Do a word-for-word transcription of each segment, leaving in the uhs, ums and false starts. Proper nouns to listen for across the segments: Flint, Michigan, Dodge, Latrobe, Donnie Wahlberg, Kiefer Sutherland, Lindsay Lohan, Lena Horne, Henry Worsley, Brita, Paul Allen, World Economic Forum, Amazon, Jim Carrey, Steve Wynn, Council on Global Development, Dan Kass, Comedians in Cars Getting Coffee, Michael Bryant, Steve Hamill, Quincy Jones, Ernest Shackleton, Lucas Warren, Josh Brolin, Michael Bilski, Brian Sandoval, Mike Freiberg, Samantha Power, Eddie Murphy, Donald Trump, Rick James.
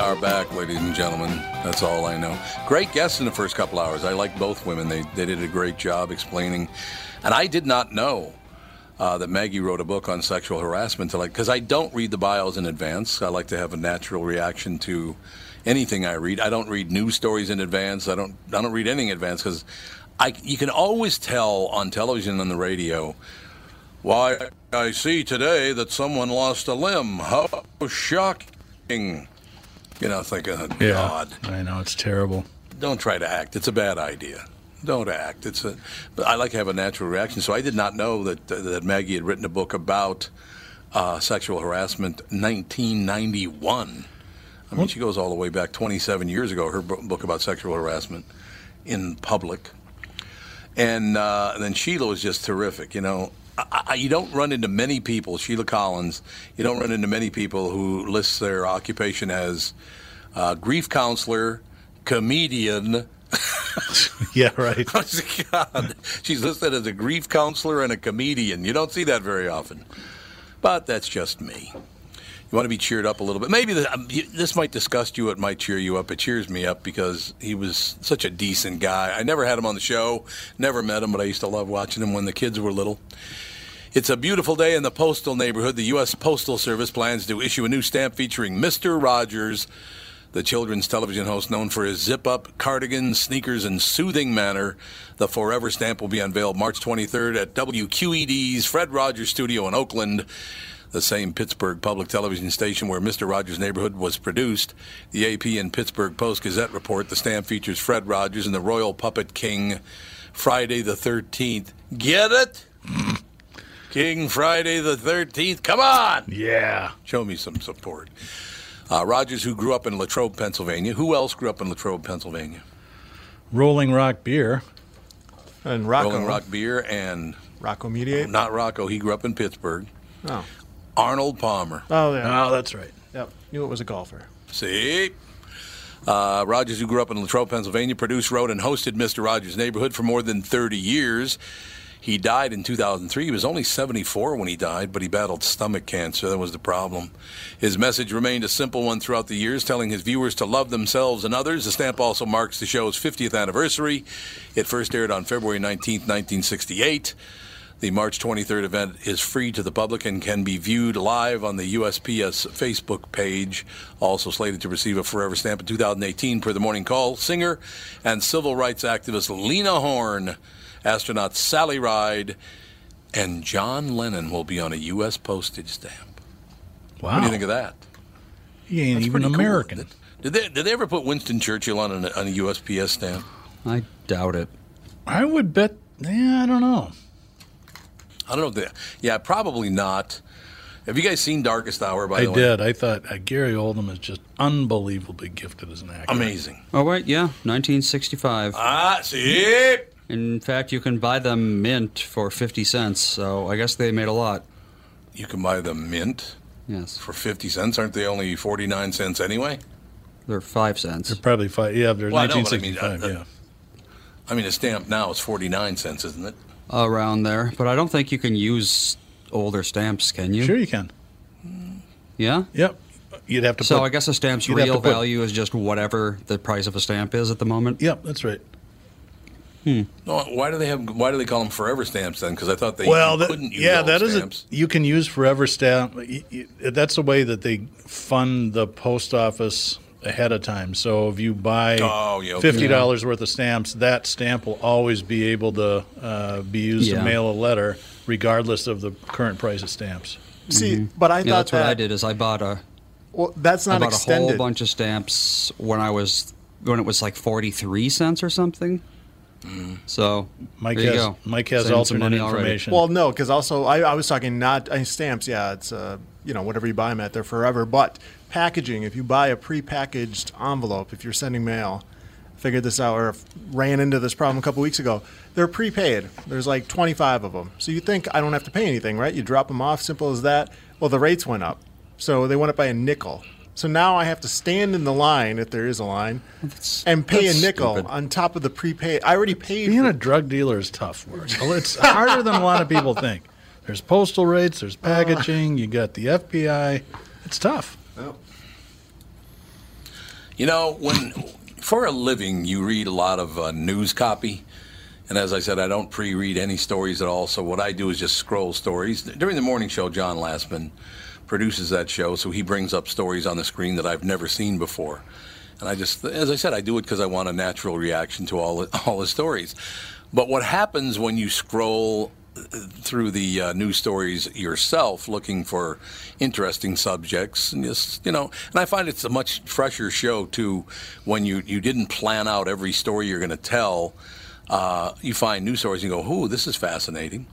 Are back, ladies and gentlemen. That's all I know. Great guests in the first couple hours. I like both women. They they did a great job explaining. And I did not know uh, that Maggie wrote a book on sexual harassment. To like, because I don't read the bios in advance. I like to have a natural reaction to anything I read. I don't read news stories in advance. I don't I don't read anything in advance because I you can always tell on television and on the radio. Why, I see today that someone lost a limb. How shocking. You know, it's like, oh, yeah, God. I know, it's terrible. Don't try to act. It's a bad idea. Don't act. It's a, but I like to have a natural reaction. So I did not know that uh, that Maggie had written a book about uh, sexual harassment, nineteen ninety-one. I mean, what? She goes all the way back twenty-seven years ago, her book about sexual harassment in public. And, uh, and then Sheila was just terrific, you know. I, I, you don't run into many people, Sheila Collins, you don't run into many people who list their occupation as uh, grief counselor, comedian. Yeah, right. God, she's listed as a grief counselor and a comedian. You don't see that very often. But that's just me. You want to be cheered up a little bit. Maybe this, this might disgust you. It might cheer you up. It cheers me up because he was such a decent guy. I never had him on the show, never met him, but I used to love watching him when the kids were little. It's a beautiful day in the postal neighborhood. The U S Postal Service plans to issue a new stamp featuring Mister Rogers' the children's television host known for his zip-up, cardigan, sneakers, and soothing manner. The Forever Stamp will be unveiled March twenty-third at W Q E D's Fred Rogers Studio in Oakland, the same Pittsburgh public television station where Mister Rogers' Neighborhood was produced. The A P and Pittsburgh Post-Gazette report the stamp features Fred Rogers and the royal puppet King Friday the thirteenth. Get it? King Friday the thirteenth. Come on! Yeah. Show me some support. Uh, Rogers, who grew up in Latrobe, Pennsylvania. Who else grew up in Latrobe, Pennsylvania? Rolling Rock Beer. And Rocco. Rolling Rock Beer and... Rocco Mediate? Not Rocco. He grew up in Pittsburgh. Oh. Arnold Palmer. Oh, yeah. Oh, that's right. Yep. Knew it was a golfer. See? Uh, Rogers, who grew up in Latrobe, Pennsylvania, produced, wrote, and hosted Mister Rogers' Neighborhood for more than thirty years. He died in two thousand three. He was only seventy-four when he died, but he battled stomach cancer. That was the problem. His message remained a simple one throughout the years, telling his viewers to love themselves and others. The stamp also marks the show's fiftieth anniversary. It first aired on February nineteenth, nineteen sixty-eight. The March twenty-third event is free to the public and can be viewed live on the U S P S Facebook page. Also slated to receive a Forever Stamp in two thousand eighteen per The Morning Call, singer and civil rights activist Lena Horne, astronaut Sally Ride, and John Lennon will be on a U S postage stamp. Wow. What do you think of that? He ain't That's even American. Cool. Did, they, did they ever put Winston Churchill on, an, on a U S P S stamp? I doubt it. I would bet, yeah, I don't know. I don't know if they, yeah, probably not. Have you guys seen Darkest Hour, by I the way? I did. I thought uh, Gary Oldham is just unbelievably gifted as an actor. Amazing. Oh, wait, yeah, nineteen sixty-five. Ah, see? In fact, you can buy them mint for fifty cents, so I guess they made a lot. You can buy them mint? Yes. For fifty cents? Aren't they only forty-nine cents anyway? They're five cents. They're probably five. Yeah, they're well, nineteen sixty-five, I know, I mean, uh, yeah. I mean, a stamp now is forty-nine cents, isn't it? Around there, but I don't think you can use older stamps, can you? Sure you can. Yeah? Yep. You'd have to So put, I guess a stamp's real value put, is just whatever the price of a stamp is at the moment? Yep, that's right. Hmm. No, why do they have? Why do they call them forever stamps then? Because I thought they well, that, couldn't use yeah, that stamps. Is a, you can use forever stamp. You, you, that's the way that they fund the post office ahead of time. So if you buy oh, yeah, okay. fifty dollars yeah. worth of stamps, that stamp will always be able to uh, be used yeah. to mail a letter, regardless of the current price of stamps. See, mm-hmm. but I yeah, thought that's that, what I did is I bought a. Well, that's not I bought extended. A whole bunch of stamps when I was when it was like forty-three cents or something. Mm. So Mike there has, you go. Mike has alternate information. Already. Well, no, because also I, I was talking not uh, stamps. Yeah, it's uh, you know whatever you buy them at, they're forever. But packaging, if you buy a prepackaged envelope, if you're sending mail, figured this out or ran into this problem a couple weeks ago. They're prepaid. There's like twenty-five of them. So you think I don't have to pay anything, right? You drop them off, simple as that. Well, the rates went up, so they went up by a nickel. So now I have to stand in the line, if there is a line, that's, and pay a nickel stupid. On top of the prepaid. I already paid. Being for- a drug dealer is tough work. Well, it's harder than a lot of people think. There's postal rates. There's packaging. Uh, you got the F B I. It's tough. Oh. You know, when for a living you read a lot of uh, news copy. And as I said, I don't pre-read any stories at all. So what I do is just scroll stories. During the morning show, John Lastman produces that show, so he brings up stories on the screen that I've never seen before. And I just, as I said, I do it because I want a natural reaction to all all the stories. But what happens when you scroll through the uh, news stories yourself looking for interesting subjects, and just, you know, and I find it's a much fresher show, too, when you, you didn't plan out every story you're going to tell. Uh, you find news stories and you go, ooh, this is fascinating.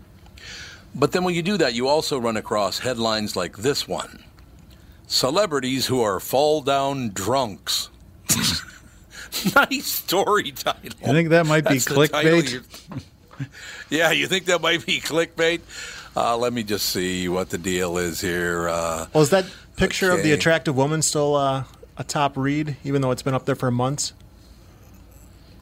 But then when you do that, you also run across headlines like this one. Celebrities who are fall-down drunks. Nice story title. You think that might That's be clickbait? Yeah, you think that might be clickbait? Uh, let me just see what the deal is here. Uh, well, is that picture okay. of the attractive woman still uh, a top read, even though it's been up there for months?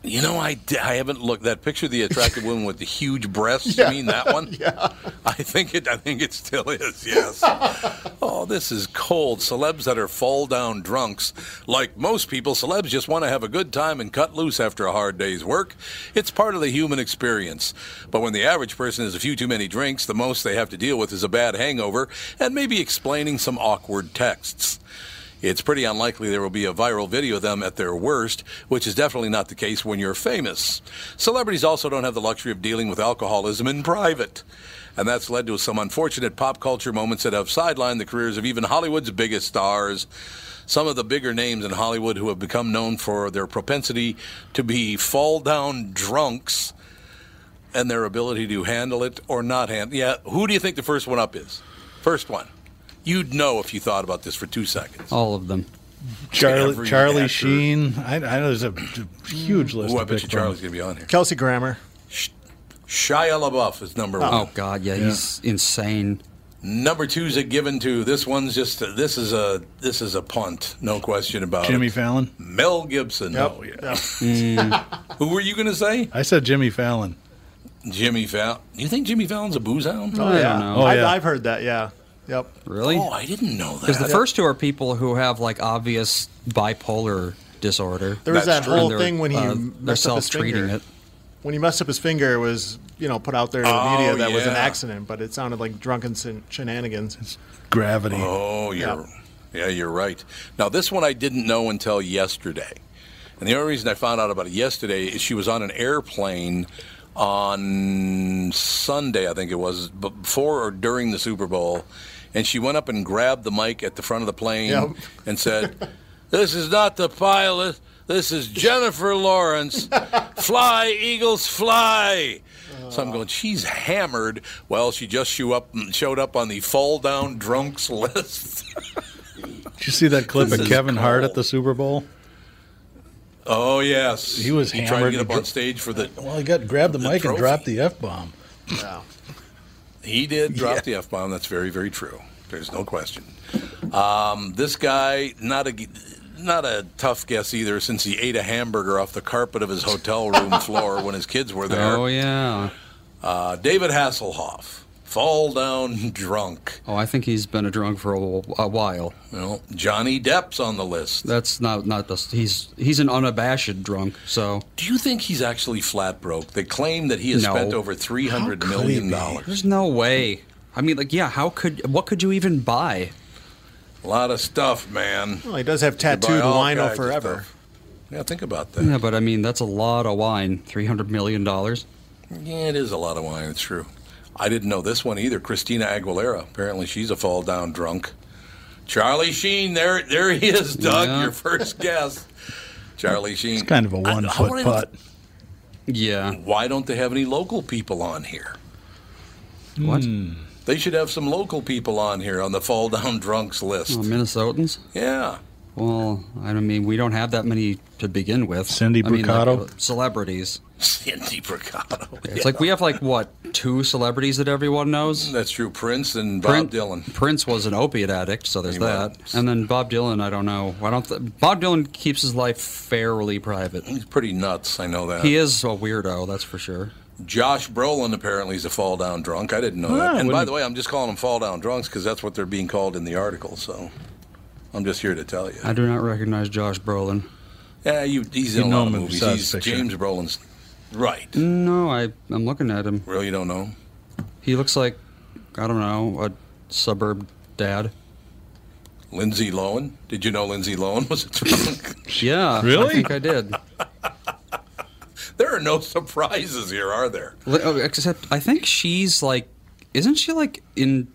You know, I, I haven't looked. That picture of the attractive woman with the huge breasts, yeah. You mean that one? Yeah. I think it I think it still is, yes. Oh, this is cold. Celebs that are fall-down drunks. Like most people, celebs just want to have a good time and cut loose after a hard day's work. It's part of the human experience. But when the average person has a few too many drinks, the most they have to deal with is a bad hangover and maybe explaining some awkward texts. it's pretty unlikely there will be a viral video of them at their worst, which is definitely not the case when you're famous. Celebrities also don't have the luxury of dealing with alcoholism in private, and that's led to some unfortunate pop culture moments that have sidelined the careers of even Hollywood's biggest stars. Some of the bigger names in Hollywood who have become known for their propensity to be fall-down drunks and their ability to handle it or not handle it. Yeah, who do you think the first one up is? First one. You'd know if you thought about this for two seconds. All of them. Charlie, Charlie Sheen. I, I know there's a huge list. Ooh, I bet you Charlie's going to be on here. Kelsey Grammer. Sh- Shia LaBeouf is number one. Oh, God, yeah, yeah. He's insane. Number two's a given to. This one's just a, this is a this is a punt, no question about Jimmy it. Jimmy Fallon, Mel Gibson. Yep. Oh yeah. Mm. Who were you going to say? I said Jimmy Fallon. Jimmy Fallon. You think Jimmy Fallon's a boozehound? Oh, I yeah. don't know. Oh, yeah. I've, I've heard that. Yeah. Yep. Really? Oh, I didn't know that. Because the first two are people who have like obvious bipolar disorder. There was That's that whole thing when he uh, they're self-treating it. When he messed up his finger, it was, you know, put out there in the oh, media that yeah. was an accident, but it sounded like drunken shenanigans. It's gravity. Oh, you're, yeah. yeah, you're right. Now, this one I didn't know until yesterday. And the only reason I found out about it yesterday is she was on an airplane on Sunday, I think it was, before or during the Super Bowl, and she went up and grabbed the mic at the front of the plane yep. and said, "This is not the pilot. This is Jennifer Lawrence. Fly, Eagles, fly." Uh, so I'm going, she's hammered. Well, she just show up, showed up on the fall-down drunks list. Did you see that clip this of Kevin cool. Hart at the Super Bowl? Oh, yes. He was he hammered. Trying to get up on stage for the Well, he got grabbed the, the mic trophy. And dropped the F-bomb. Wow. He did drop yeah. the F-bomb. That's very, very true. There's no question. Um, this guy, not a... Not a tough guess either, since he ate a hamburger off the carpet of his hotel room floor when his kids were there. Oh, yeah. Uh, David Hasselhoff, fall down drunk. Oh, I think he's been a drunk for a, a while. Well, Johnny Depp's on the list. That's not, not the, he's he's an unabashed drunk, so. Do you think he's actually flat broke? They claim that he has no. spent over three hundred million dollars. There's no way. I mean, like, yeah, how could, what could you even buy? A lot of stuff, man. Well, he does have tattooed wino forever. Yeah, think about that. Yeah, but I mean, that's a lot of wine. three hundred million dollars. Yeah, it is a lot of wine. It's true. I didn't know this one either. Christina Aguilera. Apparently, she's a fall-down drunk. Charlie Sheen. There there he is, Doug. Yeah. Your first guess. Charlie Sheen. It's kind of a one-foot putt. Yeah. Why don't they have any local people on here? What? Mm. They should have some local people on here on the fall down drunks list. Well, Minnesotans? Yeah. Well, I mean, we don't have that many to begin with. Cindy Bricado? I mean, like, uh, celebrities. Cindy Bricado. Yeah, it's yeah. like we have, like, what, two celebrities that everyone knows? That's true. Prince and Bob Prin- Dylan. Prince was an opiate addict, so there's he that. Was. And then Bob Dylan, I don't know. I don't. Th- Bob Dylan keeps his life fairly private. He's pretty nuts, I know that. He is a weirdo, that's for sure. Josh Brolin apparently is a fall-down drunk. I didn't know that. And by the way, I'm just calling them fall-down drunks because that's what they're being called in the article. So I'm just here to tell you. I do not recognize Josh Brolin. Yeah, you, he's in a lot of movies. He's James Brolin's right. No, I, I'm looking at him. Really, you don't know him? He looks like, I don't know, a suburb dad. Lindsay Lohan? Did you know Lindsay Lohan was a drunk? Yeah. Really? I think I did. There are no surprises here, are there? Except I think she's like, isn't she like in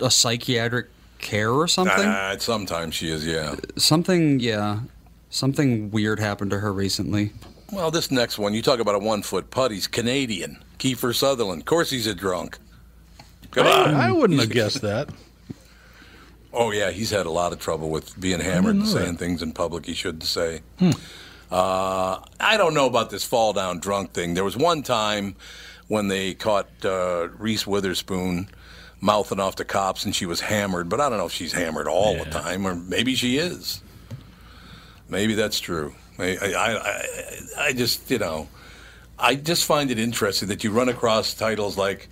a psychiatric care or something? Uh, sometimes she is, yeah. Something, yeah. Something weird happened to her recently. Well, this next one, you talk about a one-foot putt. He's Canadian. Kiefer Sutherland. Of course he's a drunk. Come I, on. I wouldn't have guessed that. Oh, yeah, he's had a lot of trouble with being hammered and saying that. Things in public he shouldn't say. Hmm. Uh, I don't know about this fall down drunk thing. There was one time when they caught uh, Reese Witherspoon mouthing off to cops and she was hammered, but I don't know if she's hammered all yeah. the time, or maybe she is. Maybe that's true. I, I, I, I just, you know, I just find it interesting that you run across titles like,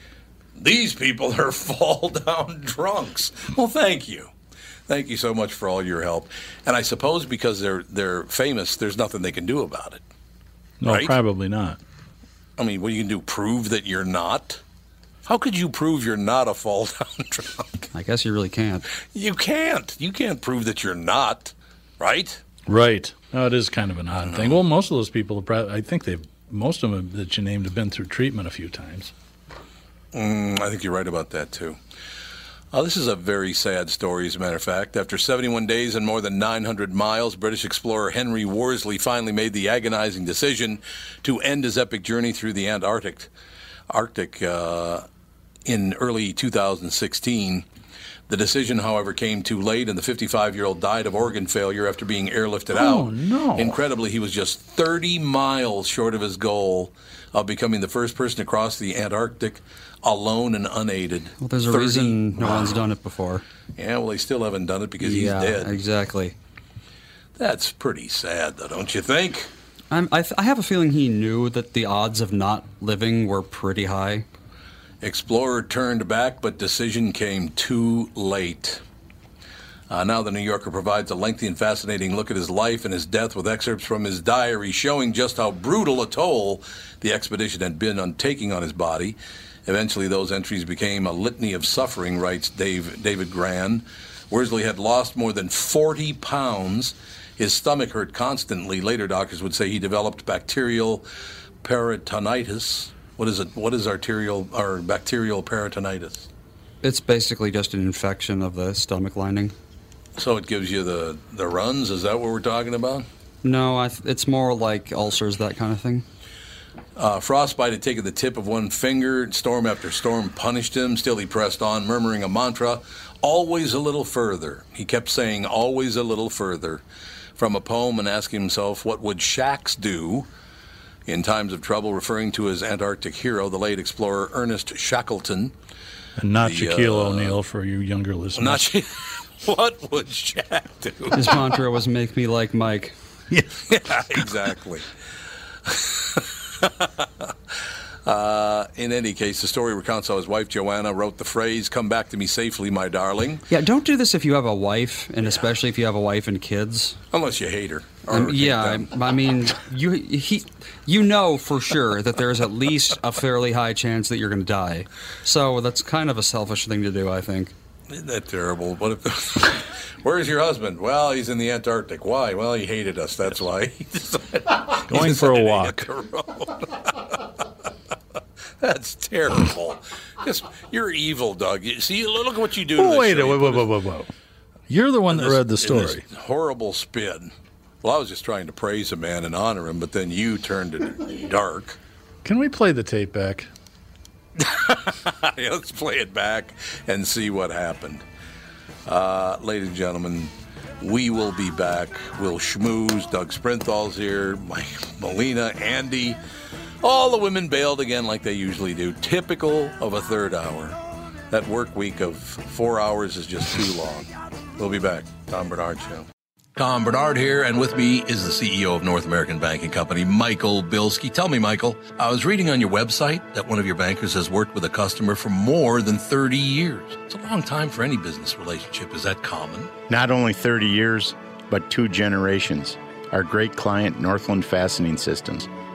"These people are fall down drunks." Well, thank you. Thank you so much for all your help. And I suppose because they're they're famous, there's nothing they can do about it. No, right? Probably not. I mean, what do you do? Prove that you're not? How could you prove you're not a fall-down drunk? I guess you really can't. You can't. You can't prove that you're not. right? Right. No, it is kind of an odd thing. Well, most of those people, have probably, I think they've, most of them that you named have been through treatment a few times. Mm, I think you're right about that, too. Uh, this is a very sad story, as a matter of fact. After seventy-one days and more than nine hundred miles, British explorer Henry Worsley finally made the agonizing decision to end his epic journey through the Antarctic Arctic, uh, in early two thousand sixteen. The decision, however, came too late, and the fifty-five-year-old died of organ failure after being airlifted oh, out. Oh, no. Incredibly, he was just thirty miles short of his goal of becoming the first person to cross the Antarctic alone and unaided. Well, there's a reason no one's done it before. Yeah, well, they still haven't done it because yeah, he's dead. Exactly. That's pretty sad, though, don't you think? I'm, I, th- I have a feeling he knew that the odds of not living were pretty high. Explorer turned back, but decision came too late. Uh, now the New Yorker provides a lengthy and fascinating look at his life and his death with excerpts from his diary showing just how brutal a toll the expedition had been on taking on his body. Eventually, those entries became a litany of suffering, writes Dave, David Gran. Worsley had lost more than forty pounds. His stomach hurt constantly. Later, doctors would say he developed bacterial peritonitis. What is it? What is arterial or bacterial peritonitis? It's basically just an infection of the stomach lining. So it gives you the, the runs? Is that what we're talking about? No, I th- it's more like ulcers, that kind of thing. Uh, frostbite had taken the tip of one finger. Storm after storm punished him. Still he pressed on, murmuring a mantra, always a little further. He kept saying, always a little further, from a poem, and asking himself, what would Shax do? In times of trouble, referring to his Antarctic hero, the late explorer Ernest Shackleton. And not the, Shaquille uh, O'Neal for you younger listeners. Not she- what would Shaq do? His mantra was make me like Mike. Yeah, yeah, exactly. uh, in any case, the story recounts how his wife, Joanna, wrote the phrase, come back to me safely, my darling. Yeah, don't do this if you have a wife, and yeah. especially if you have a wife and kids. Unless you hate her. Um, yeah, I, I mean, you he, you know for sure that there's at least a fairly high chance that you're going to die. So that's kind of a selfish thing to do, I think. Isn't that terrible? What if, where's your husband? Well, he's in the Antarctic. Why? Well, he hated us, that's why. He decided, Going he for a walk. That's terrible. Just, you're evil, Doug. See, look at what you do oh, to wait, wait, wait, wait, wait, wait. You're the one that this, read the story. Horrible spin. Well, I was just trying to praise a man and honor him, but then you turned it dark. Can we play the tape back? Yeah, let's play it back and see what happened. Uh, ladies and gentlemen, we will be back. We'll schmooze. Doug Sprinthal's here. Mike, Melina, Andy. All the women bailed again like they usually do. Typical of a third hour. That work week of four hours is just too long. We'll be back. Tom Bernard Show. Tom Bernard here, and with me is the C E O of North American Banking Company, Michael Bilski. Tell me, Michael, I was reading on your website that one of your bankers has worked with a customer for more than thirty years. It's a long time for any business relationship. Is that common? Not only thirty years, but two generations. Our great client, Northland Fastening Systems.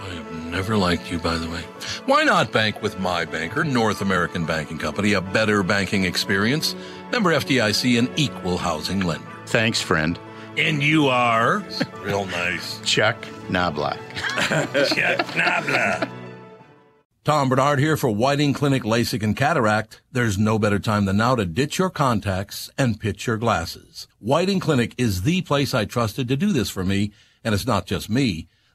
I have never liked you, by the way. Why not bank with my banker, North American Banking Company, a better banking experience, member F D I C, an equal housing lender. Thanks, friend. And you are? Real nice. Chuck Knobloch. Chuck Knobloch. Tom Bernard here for Whiting Clinic LASIK and Cataract. There's no better time than now to ditch your contacts and pitch your glasses. Whiting Clinic is the place I trusted to do this for me, and it's not just me.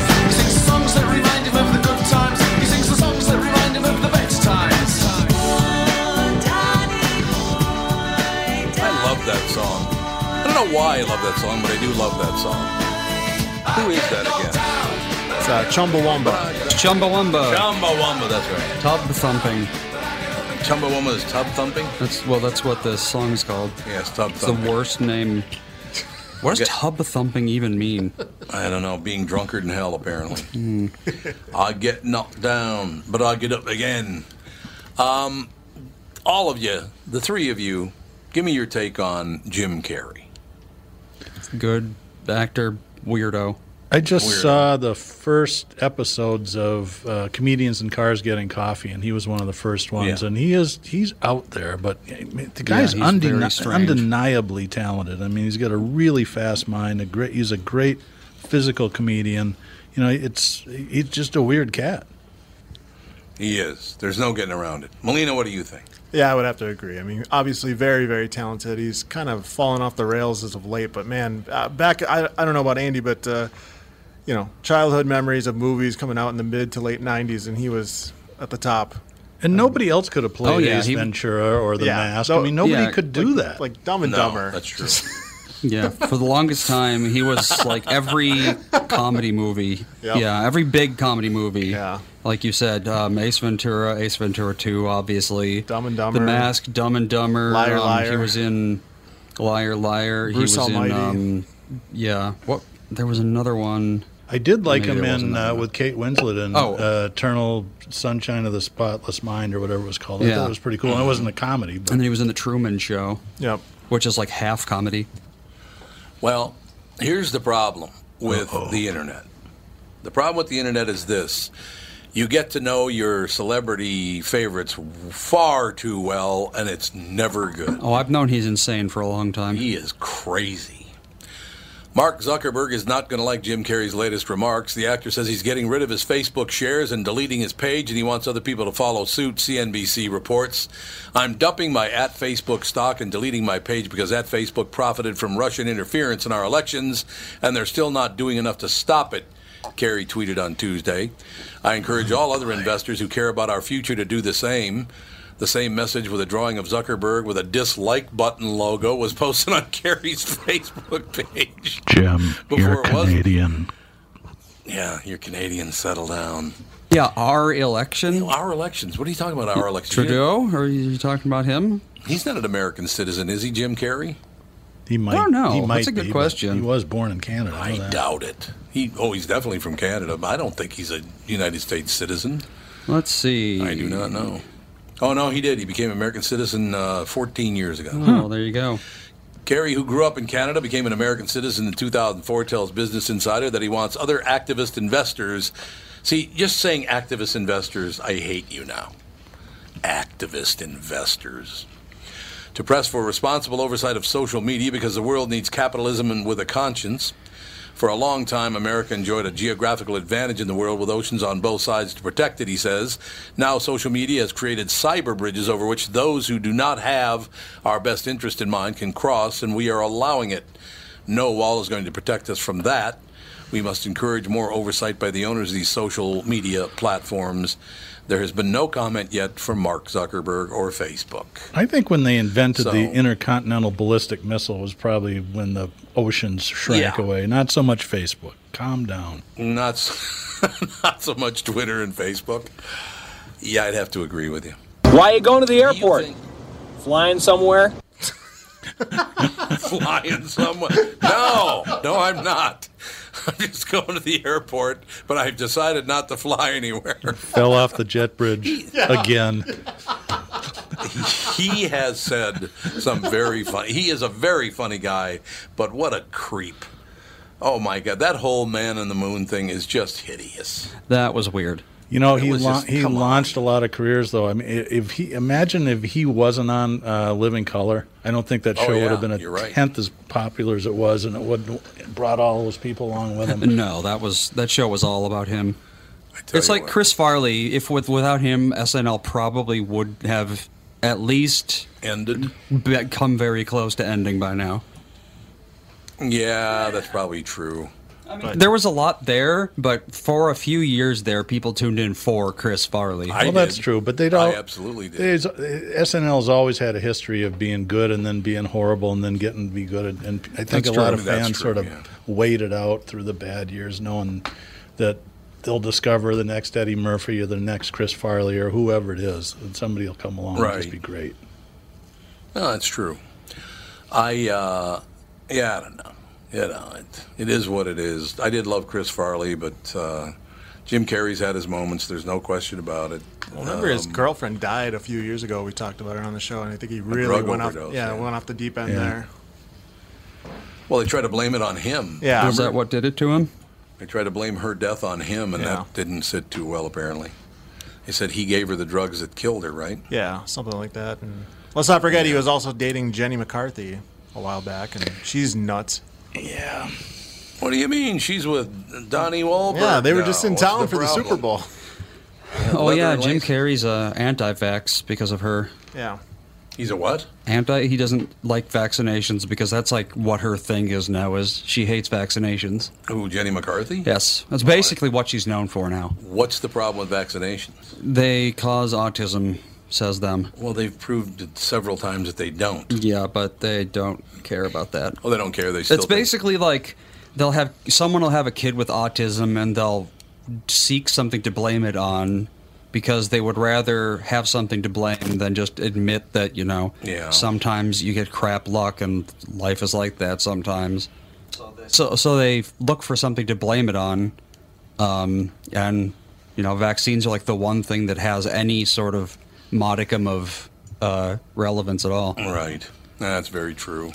He sings the songs that remind him of the good times. He sings the songs that remind him of the best times. I love that song. I don't know why I love that song, but I do love that song. Who is that again? It's uh, Chumbawamba. Chumbawamba. Chumbawamba, that's right. Tub thumping. Chumbawamba is tub thumping? That's Well, that's what the song's called. Yes, tub thumping. It's the worst name. What does tub thumping even mean? I don't know. Being drunkard in hell, apparently. Mm. I get knocked down, but I get up again. Um, all of you, the three of you, give me your take on Jim Carrey. Good actor. Weirdo. I just Weirdo. saw the first episodes of uh, Comedians in Cars Getting Coffee, and he was one of the first ones. Yeah. And he is he's out there, but I mean, the guy's yeah, undeni- undeniably talented. I mean, he's got a really fast mind. A great, he's a great physical comedian. You know, it's he's just a weird cat. He is. There's no getting around it. Melina, what do you think? Yeah, I would have to agree. I mean, obviously very, very talented. He's kind of fallen off the rails as of late. But, man, uh, back I, – I don't know about Andy, but, uh, you know, childhood memories of movies coming out in the mid to late nineties, and he was at the top. And um, nobody else could have played oh, yeah, Ace he, Ventura or The yeah, Mask. So, I mean, nobody yeah, could do like, that. Like Dumb and no, Dumber. That's true. Yeah, for the longest time, he was like every comedy movie. Yep. Yeah, every big comedy movie. Yeah. Like you said, um, Ace Ventura, Ace Ventura two, obviously. Dumb and Dumber. The Mask, Dumb and Dumber. Liar, um, Liar. He was in Liar, Liar. Bruce he was Almighty. In, um, yeah. What? There was another one. I did like Maybe him in uh, with Kate Winslet in oh. uh, Eternal Sunshine of the Spotless Mind or whatever it was called. I yeah. thought it was pretty cool. Mm-hmm. It wasn't a comedy. But. And then he was in The Truman Show. Yep. Which is like half comedy. Well, here's the problem with Uh-oh. the internet. The problem with the internet is this. You get to know your celebrity favorites far too well, and it's never good. Oh, I've known he's insane for a long time. He is crazy. Mark Zuckerberg is not going to like Jim Carrey's latest remarks. The actor says he's getting rid of his Facebook shares and deleting his page, and he wants other people to follow suit, C N B C reports. I'm dumping my at Facebook stock and deleting my page because at Facebook profited from Russian interference in our elections, and they're still not doing enough to stop it. Carrey tweeted on Tuesday. I encourage all other investors who care about our future to do the same. The same message with a drawing of Zuckerberg with a dislike button logo was posted on Carrey's Facebook page. Jim, you're Canadian. Yeah, you're Canadian. Settle down. Yeah, our election. Our elections. What are you talking about, our election? Trudeau? Or are you talking about him? He's not an American citizen, is he, Jim Carrey? He might, I don't know. He might That's a good be, question. He was born in Canada. I doubt it. He oh, he's definitely from Canada. But I don't think he's a United States citizen. Let's see. I do not know. Oh no, he did. He became an American citizen uh, fourteen years ago. Oh, there you go. Carrey, who grew up in Canada, became an American citizen in two thousand four. Tells Business Insider that he wants other activist investors. See, just saying activist investors, I hate you now. Activist investors. To press for responsible oversight of social media because the world needs capitalism and with a conscience. For a long time, America enjoyed a geographical advantage in the world with oceans on both sides to protect it, he says. Now social media has created cyber bridges over which those who do not have our best interest in mind can cross, and we are allowing it. No wall is going to protect us from that. We must encourage more oversight by the owners of these social media platforms. There has been no comment yet from Mark Zuckerberg or Facebook. I think when they invented so, the intercontinental ballistic missile was probably when the oceans shrank yeah. away. Not so much Facebook. Calm down. Not so, not so much Twitter and Facebook. Yeah, I'd have to agree with you. Why are you going to the airport? Think- Flying somewhere? Flying somewhere? No, no, I'm not. I'm just going to the airport, but I've decided not to fly anywhere. Fell off the jet bridge yeah. again. He has said some very funny. He is a very funny guy, but what a creep. Oh, my God. That whole man in the moon thing is just hideous. That was weird. You know, he la- just, he launched on. a lot of careers, though. I mean, if he imagine if he wasn't on uh, Living Color, I don't think that show oh, yeah. would have been a right. tenth as popular as it was, and it wouldn't it brought all those people along with him. No, that was that show was all about him. It's like what. Chris Farley. If with without him, S N L probably would have at least ended, come very close to ending by now. Yeah, that's probably true. I mean, there was a lot there, but for a few years there, people tuned in for Chris Farley. I well, did. That's true, but they don't. I absolutely did. S N L's always had a history of being good and then being horrible and then getting to be good. And I think that's a true. lot of that's fans true, sort of yeah. waited out through the bad years, knowing that they'll discover the next Eddie Murphy or the next Chris Farley or whoever it is, and somebody will come along right. and just be great. No, that's true. I, uh, yeah, I don't know. You know, it, it is what it is. I did love Chris Farley, but uh, Jim Carrey's had his moments. There's no question about it. Well, remember, um, his girlfriend died a few years ago. We talked about it on the show, and I think he really went off. Yeah, yeah, went off the deep end yeah. there. Well, they tried to blame it on him. Yeah, was that what did it to him? They tried to blame her death on him, and yeah. that didn't sit too well, apparently. They said he gave her the drugs that killed her, right? Yeah, something like that. And let's not forget yeah. he was also dating Jenny McCarthy a while back, and she's nuts. Yeah. What do you mean? She's with Donnie Wahlberg. Yeah, they were just in town for the Super Bowl. Oh, yeah, Jim Carrey's uh, anti-vax because of her. Yeah. He's a what? Anti. He doesn't like vaccinations because that's like what her thing is now is she hates vaccinations. Who, Jenny McCarthy? Yes. That's basically what she's known for now. What's the problem with vaccinations? They cause autism, says them. Well, they've proved it several times that they don't. Yeah, but they don't care about that. Oh, well, they don't care. They still It's basically don't. Like they'll have someone will have a kid with autism and they'll seek something to blame it on because they would rather have something to blame than just admit that, you know, yeah. sometimes you get crap luck and life is like that sometimes. So they, so, so they look for something to blame it on. Um, and, you know, vaccines are like the one thing that has any sort of modicum of uh, relevance at all. Right. That's very true.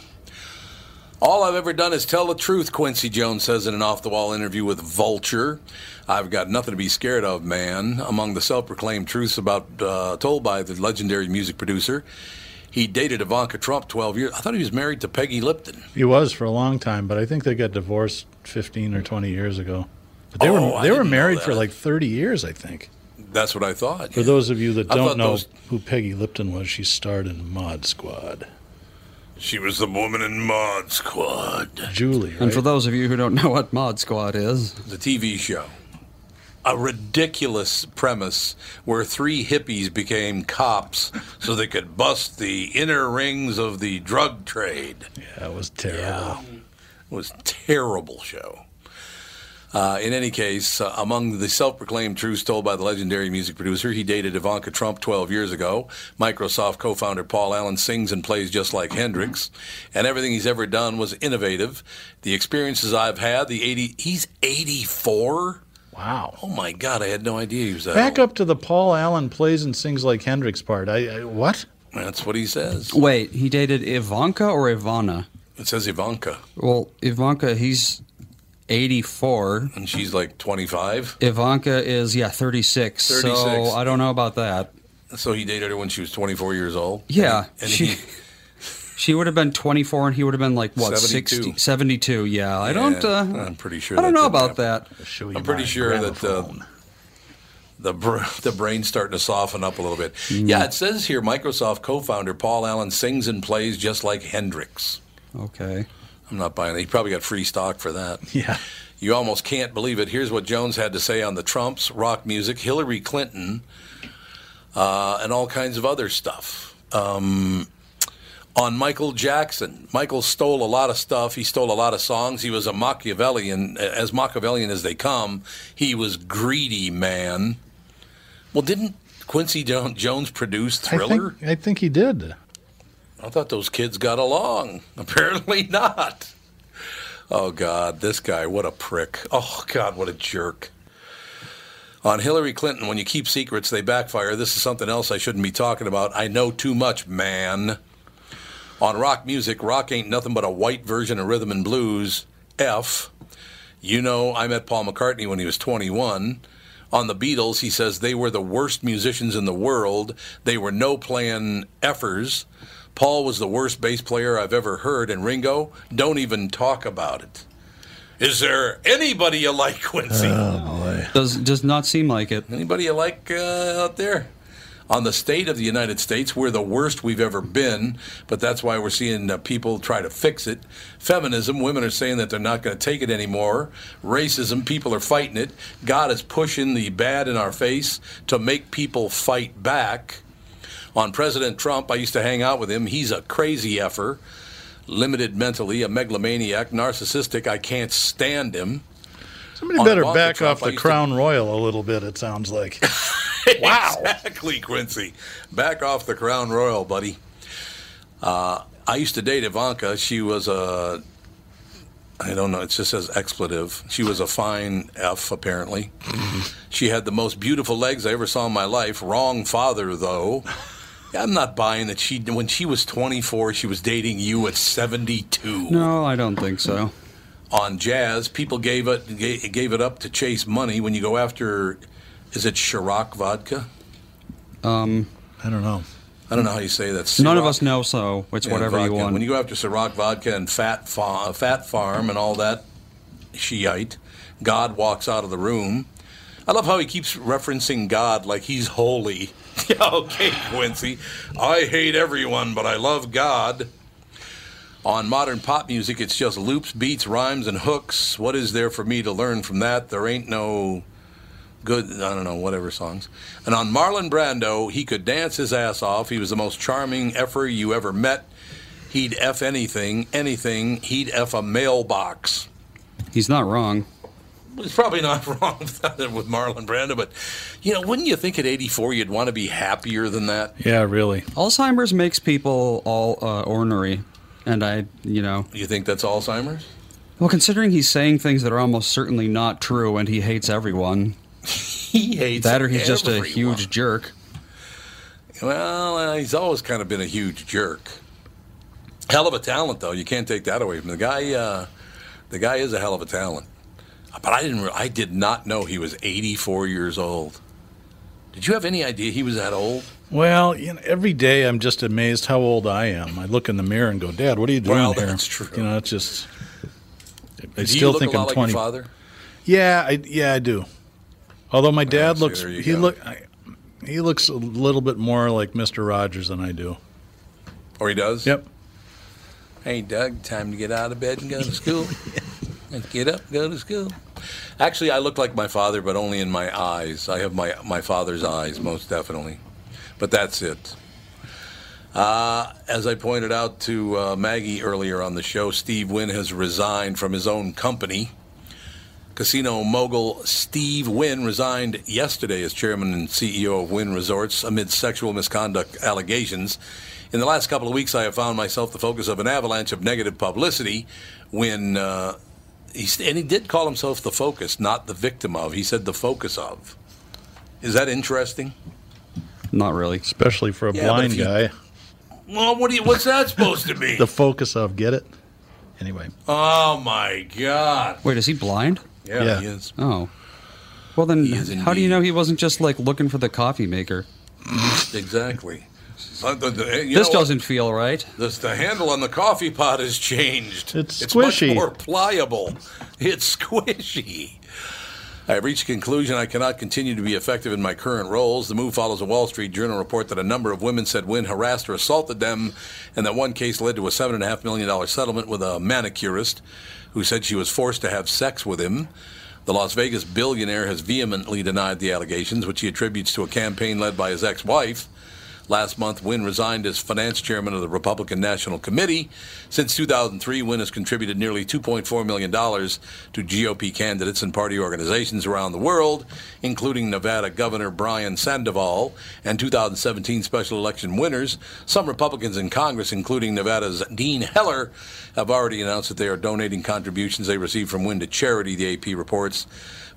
All I've ever done is tell the truth, Quincy Jones says in an off-the-wall interview with Vulture. I've got nothing to be scared of, man. Among the self-proclaimed truths about uh, told by the legendary music producer, he dated Ivanka Trump twelve years. I thought he was married to Peggy Lipton. He was for a long time, but I think they got divorced fifteen or twenty years ago. But they oh, were they were married for like thirty years, I think. That's what I thought. For yeah. those of you that don't know those... who Peggy Lipton was, she starred in Mod Squad. She was the woman in Mod Squad. Julie, right? And for those of you who don't know what Mod Squad is... The T V show. A ridiculous premise where three hippies became cops so they could bust the inner rings of the drug trade. Yeah, it was terrible. Yeah. It was a terrible show. Uh, in any case, uh, among the self-proclaimed truths told by the legendary music producer, he dated Ivanka Trump twelve years ago. Microsoft co-founder Paul Allen sings and plays just like Hendrix. And everything he's ever done was innovative. The experiences I've had, the eighty... He's eighty-four? Wow. Oh, my God. I had no idea he was that Back old. Up to the Paul Allen plays and sings like Hendrix part. I, I What? That's what he says. Wait, he dated Ivanka or Ivana? It says Ivanka. Well, Ivanka, he's... eighty-four. And she's like twenty-five? Ivanka is, yeah, thirty-six. thirty-six. So I don't know about that. So he dated her when she was twenty-four years old? Yeah. And she he, she would have been twenty-four and he would have been like, what, sixty? seventy-two, yeah. I yeah, don't... Uh, I'm pretty sure I don't know about happen. that. I'm pretty sure that uh, the, br- the brain's starting to soften up a little bit. Mm. Yeah, it says here Microsoft co-founder Paul Allen sings and plays just like Hendrix. Okay. I'm not buying it. He probably got free stock for that. Yeah. You almost can't believe it. Here's what Jones had to say on the Trumps, rock music, Hillary Clinton, uh, and all kinds of other stuff. Um, on Michael Jackson. Michael stole a lot of stuff. He stole a lot of songs. He was a Machiavellian, as Machiavellian as they come. He was greedy, man. Well, didn't Quincy Jones produce Thriller? I think, I think he did. I thought those kids got along. Apparently not. Oh, God, this guy, what a prick. Oh, God, what a jerk. On Hillary Clinton, when you keep secrets, they backfire. This is something else I shouldn't be talking about. I know too much, man. On rock music, rock ain't nothing but a white version of rhythm and blues. F. You know, I met Paul McCartney when he was twenty-one. on the Beatles. He says they were the worst musicians in the world. They were no plan effers. Paul was the worst bass player I've ever heard, and Ringo, don't even talk about it. Is there anybody you like, Quincy? Oh, boy. Does, does not seem like it. Anybody you like uh, out there? On the state of the United States, we're the worst we've ever been, but that's why we're seeing uh, people try to fix it. Feminism, women are saying that they're not going to take it anymore. Racism, people are fighting it. God is pushing the bad in our face to make people fight back. On President Trump, I used to hang out with him. He's a crazy effer, limited mentally, a megalomaniac, narcissistic. I can't stand him. Somebody on better back Trump, off the Crown to... Royal a little bit, it sounds like. Wow. Exactly, Quincy. Back off the Crown Royal, buddy. Uh, I used to date Ivanka. She was a, I don't know, it just says expletive. She was a fine F, apparently. She had the most beautiful legs I ever saw in my life. Wrong father, though. I'm not buying that she, when she was twenty-four, she was dating you at seventy-two. No, I don't think so. On jazz, people gave it gave it up to chase money when you go after, is it Ciroc vodka? Um, I don't know. I don't know how you say that. Ciroc. None of us know, so it's yeah, whatever vodka. You want. When you go after Ciroc vodka and Fat, fa- fat Farm and all that Shiite, God walks out of the room. I love how he keeps referencing God like he's holy. Yeah, okay, Quincy. I hate everyone, but I love God. On modern pop music, it's just loops, beats, rhymes, and hooks. What is there for me to learn from that? There ain't no good, I don't know, whatever songs. And on Marlon Brando, he could dance his ass off. He was the most charming effer you ever met. He'd F anything, anything. He'd F a mailbox. He's not wrong. It's probably not wrong with Marlon Brando, but, you know, wouldn't you think at eighty-four you'd want to be happier than that? Yeah, really. Alzheimer's makes people all uh, ornery, and I, you know... You think that's Alzheimer's? Well, considering he's saying things that are almost certainly not true, and he hates everyone. He hates that, or he's everyone. Just a huge jerk. Well, uh, he's always kind of been a huge jerk. Hell of a talent, though. You can't take that away from the guy. Uh, the guy is a hell of a talent. But I didn't. I did not know he was eighty-four years old. Did you have any idea he was that old? Well, you know, every day I'm just amazed how old I am. I look in the mirror and go, "Dad, what are you doing well, here?" That's true. You know, it's just. I do still you look think a lot I'm like twenty. Your father? Yeah, I, yeah, I do. Although my dad oh, looks, so he go. look, I, he looks a little bit more like Mister Rogers than I do. Or he does. Yep. Hey, Doug, time to get out of bed and go to school. Get up, go to school. Actually, I look like my father, but only in my eyes. I have my, my father's eyes, most definitely. But that's it. Uh, as I pointed out to uh, Maggie earlier on the show, Steve Wynn has resigned from his own company. Casino mogul Steve Wynn resigned yesterday as chairman and C E O of Wynn Resorts amid sexual misconduct allegations. In the last couple of weeks, I have found myself the focus of an avalanche of negative publicity when... Uh, He, and he did call himself the focus, not the victim of. He said the focus of. Is that interesting? Not really. Especially for a yeah, blind he, guy. Well, what do you, what's that supposed to be? The focus of, get it? Anyway. Oh, my God. Wait, is he blind? Yeah, yeah. He is. Oh. Well, then how do you know he wasn't just, like, looking for the coffee maker? Exactly. Uh, the, the, you this doesn't what? feel right. This, the handle on the coffee pot has changed. It's, it's squishy. It's much more pliable. It's squishy. I have reached a conclusion I cannot continue to be effective in my current roles. The move follows a Wall Street Journal report that a number of women said Wynn harassed or assaulted them, and that one case led to a seven point five million dollars settlement with a manicurist who said she was forced to have sex with him. The Las Vegas billionaire has vehemently denied the allegations, which he attributes to a campaign led by his ex-wife. Last month, Wynn resigned as finance chairman of the Republican National Committee. Since two thousand three, Wynn has contributed nearly two point four million dollars to G O P candidates and party organizations around the world, including Nevada Governor Brian Sandoval and two thousand seventeen special election winners. Some Republicans in Congress, including Nevada's Dean Heller, have already announced that they are donating contributions they receive from Wynn to charity, the A P reports.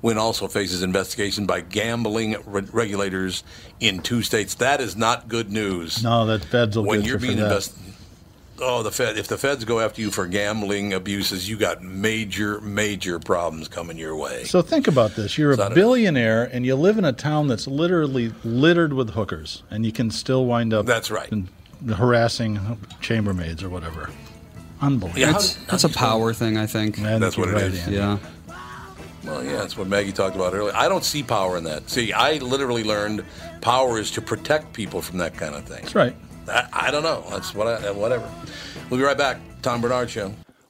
Wynn also faces investigation by gambling re- regulators in two states. That is not good news. No, that, that's a good news. When you're being invested, oh, the Fed, if the feds go after you for gambling abuses, you got major, major problems coming your way. So think about this. You're a billionaire, a, and you live in a town that's literally littered with hookers, and you can still wind up that's right. harassing chambermaids or whatever. Unbelievable. Yeah, that's, that's a power thing, I think. Man, that's what it right is. In. Yeah. Well, yeah, that's what Maggie talked about earlier. I don't see power in that. See, I literally learned power is to protect people from that kind of thing. That's right. I, I don't know. That's what I, whatever. We'll be right back. Tom Bernard Show.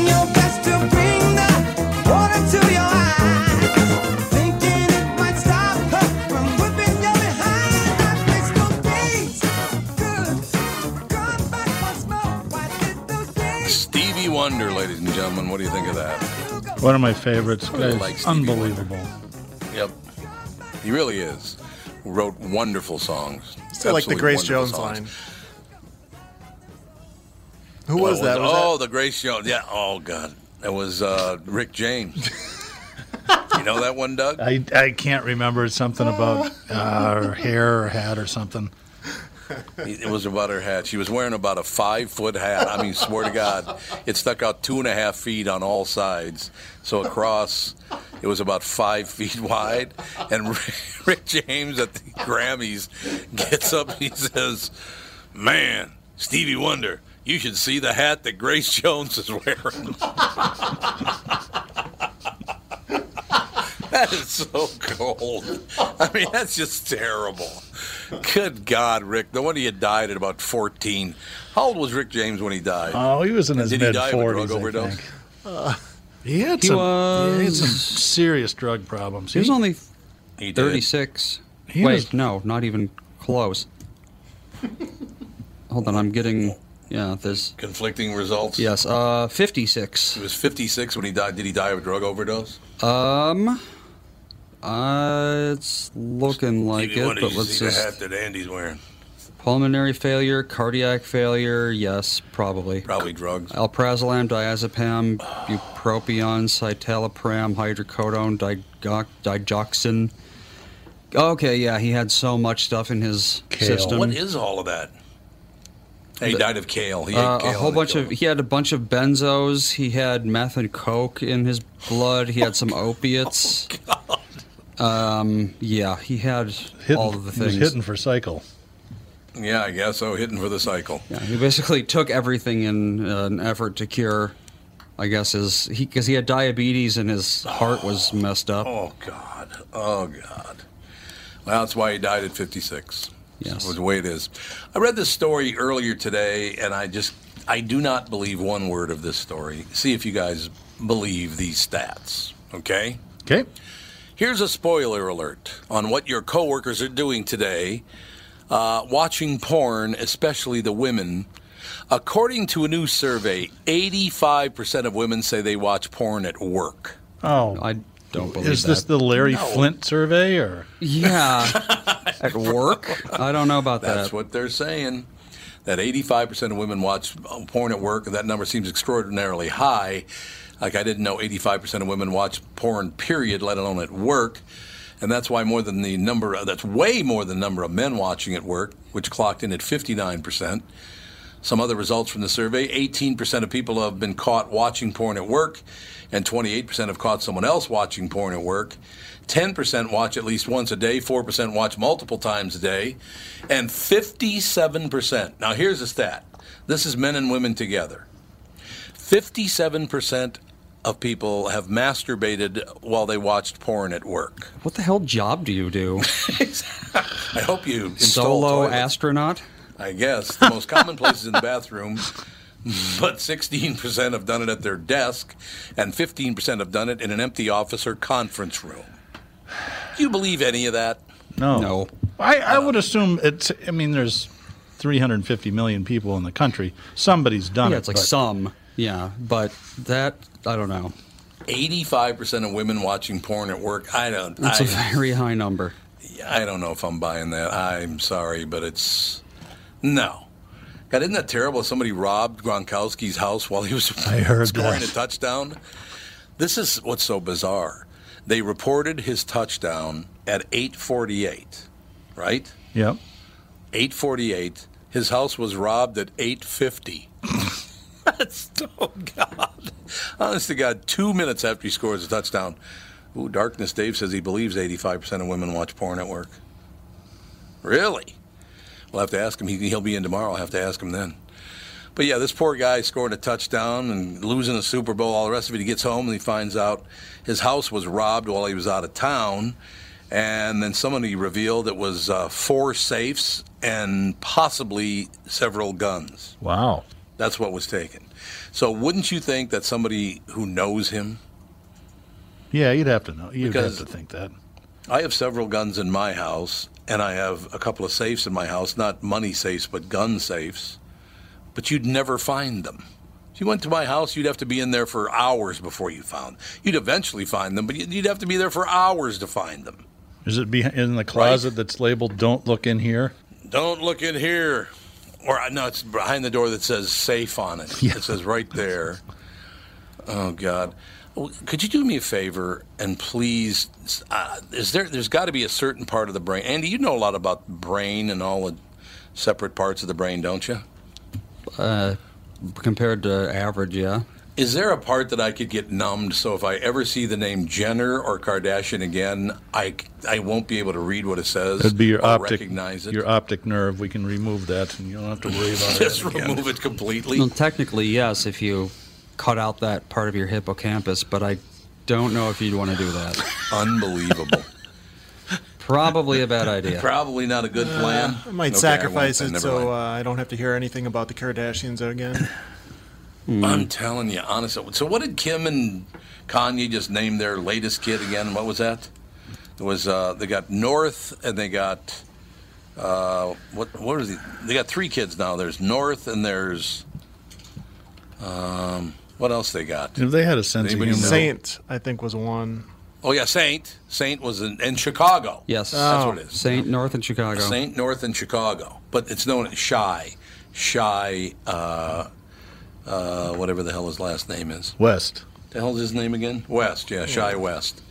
your best to bring the water to your eyes. Thinking it might stop her from whipping your behind. That physical things good. Come back once more. Why did those things? Stevie Wonder, ladies and gentlemen, what do you think of that? One of my favorites. Guys. Really like unbelievable. Wonder. Yep, he really is. Wrote wonderful songs. Still like the Grace Jones songs. Line. Who was oh, that? Was oh, that? The Grace Jones. Yeah. Oh, God. That was uh, Rick James. You know that one, Doug? I, I can't remember. It's something about uh, her hair or hat or something. It was about her hat. She was wearing about a five-foot hat. I mean, swear to God, it stuck out two and a half feet on all sides. So across, it was about five feet wide. And Rick James at the Grammys gets up and he says, "Man, Stevie Wonder, you should see the hat that Grace Jones is wearing." That is so cold. I mean, that's just terrible. Good God, Rick. No wonder you died at about fourteen. How old was Rick James when he died? Oh, he was in his mid-forties, I think. Did he die of a drug overdose? Uh, he, had he, some, was... he had some serious drug problems. He, he was only he thirty-six. He Wait, was... no, not even close. Hold on, I'm getting... Yeah, there's... Conflicting results? Yes, uh, fifty-six. He was fifty-six when he died. Did he die of a drug overdose? Um... Uh, it's looking like it, but let's see just... the hat that Andy's wearing. Pulmonary failure, cardiac failure, yes, probably. Probably drugs. Alprazolam, diazepam, bupropion, citalopram, hydrocodone, digoc- digoxin. Okay, yeah, he had so much stuff in his kale. System. What is all of that? He the, died of kale. He uh, ate kale. A whole bunch of... Him. He had a bunch of benzos. He had meth and coke in his blood. He had oh, some God. Opiates. Oh, God. Um. Yeah, he had hitting, all of the things. He was hitting for cycle. Yeah, I guess so. Hitting for the cycle. Yeah, he basically took everything in uh, an effort to cure. I guess his he because he had diabetes and his heart oh, was messed up. Oh God. Oh God. Well, that's why he died at fifty-six. Yes, was the way it is. I read this story earlier today, and I just I do not believe one word of this story. See if you guys believe these stats. Okay. Okay. Here's a spoiler alert on what your coworkers are doing today, uh, watching porn, especially the women, According to a new survey, eighty-five percent of women say they watch porn at work. Oh, I don't believe that. Is this the Larry no. Flint survey? Or yeah. At work? I don't know about That's that. That's what they're saying. That eighty-five percent of women watch porn at work, and that number seems extraordinarily high. Like, I didn't know eighty-five percent of women watch porn, period, let alone at work. And that's why more than the number of, that's way more than the number of men watching at work, which clocked in at fifty-nine percent. Some other results from the survey, eighteen percent of people have been caught watching porn at work, and twenty-eight percent have caught someone else watching porn at work. ten percent watch at least once a day, four percent watch multiple times a day, and fifty-seven percent. Now, here's a stat. This is men and women together. fifty-seven percent of people have masturbated while they watched porn at work. What the hell job do you do? I hope you install Solo toilets. Astronaut? I guess. The most common place is in the bathroom, but sixteen percent have done it at their desk, and fifteen percent have done it in an empty office or conference room. Do you believe any of that? No. No. I, I uh, would assume it's, I mean, there's three hundred fifty million people in the country. Somebody's done yeah, it. Yeah, it's like but, some. Yeah, but that... I don't know. eighty-five percent of women watching porn at work. I don't. That's I, a very high number. I don't know if I'm buying that. I'm sorry, but it's no. God, isn't that terrible? Somebody robbed Gronkowski's house while he was I heard scoring that. a touchdown. This is what's so bizarre. They reported his touchdown at eight forty-eight, right? Yep. eight forty-eight. His house was robbed at eight fifty. That's, oh, God. Honest to God, two minutes after he scores a touchdown. Ooh, Darkness Dave says he believes eighty-five percent of women watch porn at work. Really? We'll have to ask him. He, he'll be in tomorrow. I'll have to ask him then. But, yeah, this poor guy scoring a touchdown and losing the Super Bowl, all the rest of it. He gets home and he finds out his house was robbed while he was out of town. And then somebody revealed it was uh, four safes and possibly several guns. Wow. That's what was taken. So wouldn't you think that somebody who knows him? Yeah, you'd have to know. You'd because have to think that. I have several guns in my house, and I have a couple of safes in my house, not money safes, but gun safes. But you'd never find them. If you went to my house, you'd have to be in there for hours before you found them. You'd eventually find them, but you'd have to be there for hours to find them. Is it in the closet right? That's labeled, don't look in here? Don't look in here. Or, no, it's behind the door that says safe on it. Yeah. It says right there. Oh, God. Could you do me a favor and please, uh, is there, there's got to be a certain part of the brain. Andy, you know a lot about brain and all the separate parts of the brain, don't you? Uh, compared to average, yeah. Is there a part that I could get numbed so if I ever see the name Jenner or Kardashian again, I, I won't be able to read what it says That'd be your or optic, recognize it? Your optic nerve. We can remove that, and you don't have to worry about it. Just remove again. it completely? Well, technically, yes, if you cut out that part of your hippocampus, but I don't know if you'd want to do that. Unbelievable. Probably a bad idea. Probably not a good plan. Uh, I might okay, sacrifice I it so uh, I don't have to hear anything about the Kardashians again. Mm. I'm telling you, honestly. So what did Kim and Kanye just name their latest kid again? What was that? It was uh, they got North and they got uh, what? What is it? They got three kids now. There's North and there's um, what else they got? If they had a sense of humor. Saint, I think, was one. Oh yeah, Saint. Saint was in, in Chicago. Yes, oh. That's what it is. Saint North and Chicago. Saint North and Chicago, but it's known as Shy. Shy. Uh, Uh, whatever the hell his last name is. West. The hell's his name again? West, yeah, Shy West.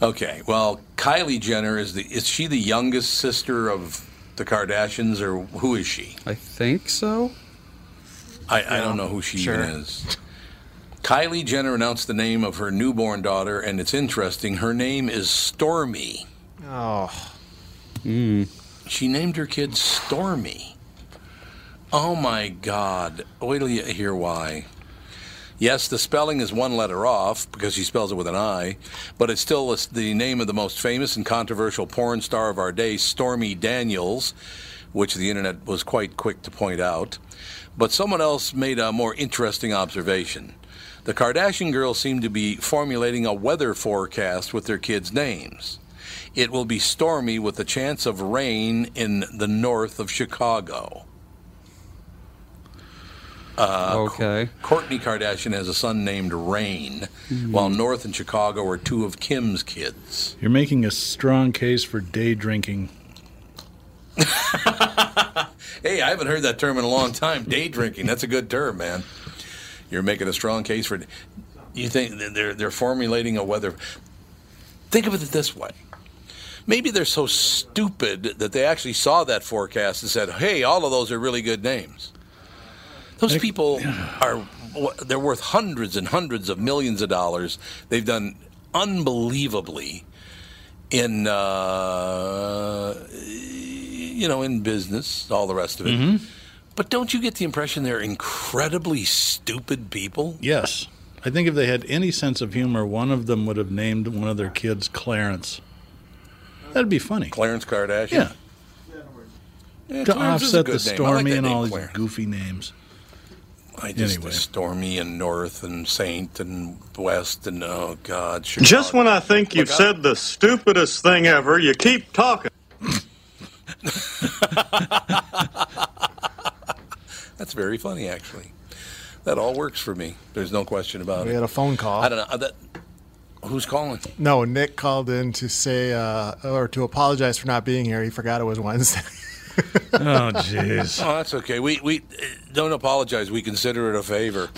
Okay, well, Kylie Jenner, is the is she the youngest sister of the Kardashians, or who is she? I think so. I, yeah. I don't know who she sure. even is. Kylie Jenner announced the name of her newborn daughter, and it's interesting. Her name is Stormy. Oh. Mm. She named her kid Stormy. Oh, my God. Wait till you hear why. Yes, the spelling is one letter off because she spells it with an I, but it's still the name of the most famous and controversial porn star of our day, Stormy Daniels, which the Internet was quite quick to point out. But someone else made a more interesting observation. The Kardashian girls seem to be formulating a weather forecast with their kids' names. It will be stormy with a chance of rain in the north of Chicago. Uh, okay. Kourtney Kardashian has a son named Rain, mm. while North and Chicago are two of Kim's kids. You're making a strong case for day drinking. Hey, I haven't heard that term in a long time. Day drinking. That's a good term, man. You're making a strong case for. You think they're they're formulating a weather. Think of it this way. Maybe they're so stupid that they actually saw that forecast and said, "Hey, all of those are really good names." Those people are, they're worth hundreds and hundreds of millions of dollars. They've done unbelievably in, uh, you know, in business, all the rest of it. Mm-hmm. But don't you get the impression they're incredibly stupid people? Yes. I think if they had any sense of humor, one of them would have named one of their kids Clarence. That'd be funny. Clarence Kardashian? Yeah. yeah to offset the Stormy like and all Clarence. These goofy names. I just anyway. Stormy and North and Saint and West and oh God. Chicago. Just when I think you've Look, said I... the stupidest thing ever, you keep talking. That's very funny, actually. That all works for me. There's no question about we it. We had a phone call. I don't know. That, who's calling? No, Nick called in to say uh, or to apologize for not being here. He forgot it was Wednesday. Oh, jeez. Oh, that's okay. We we don't apologize. We consider it a favor.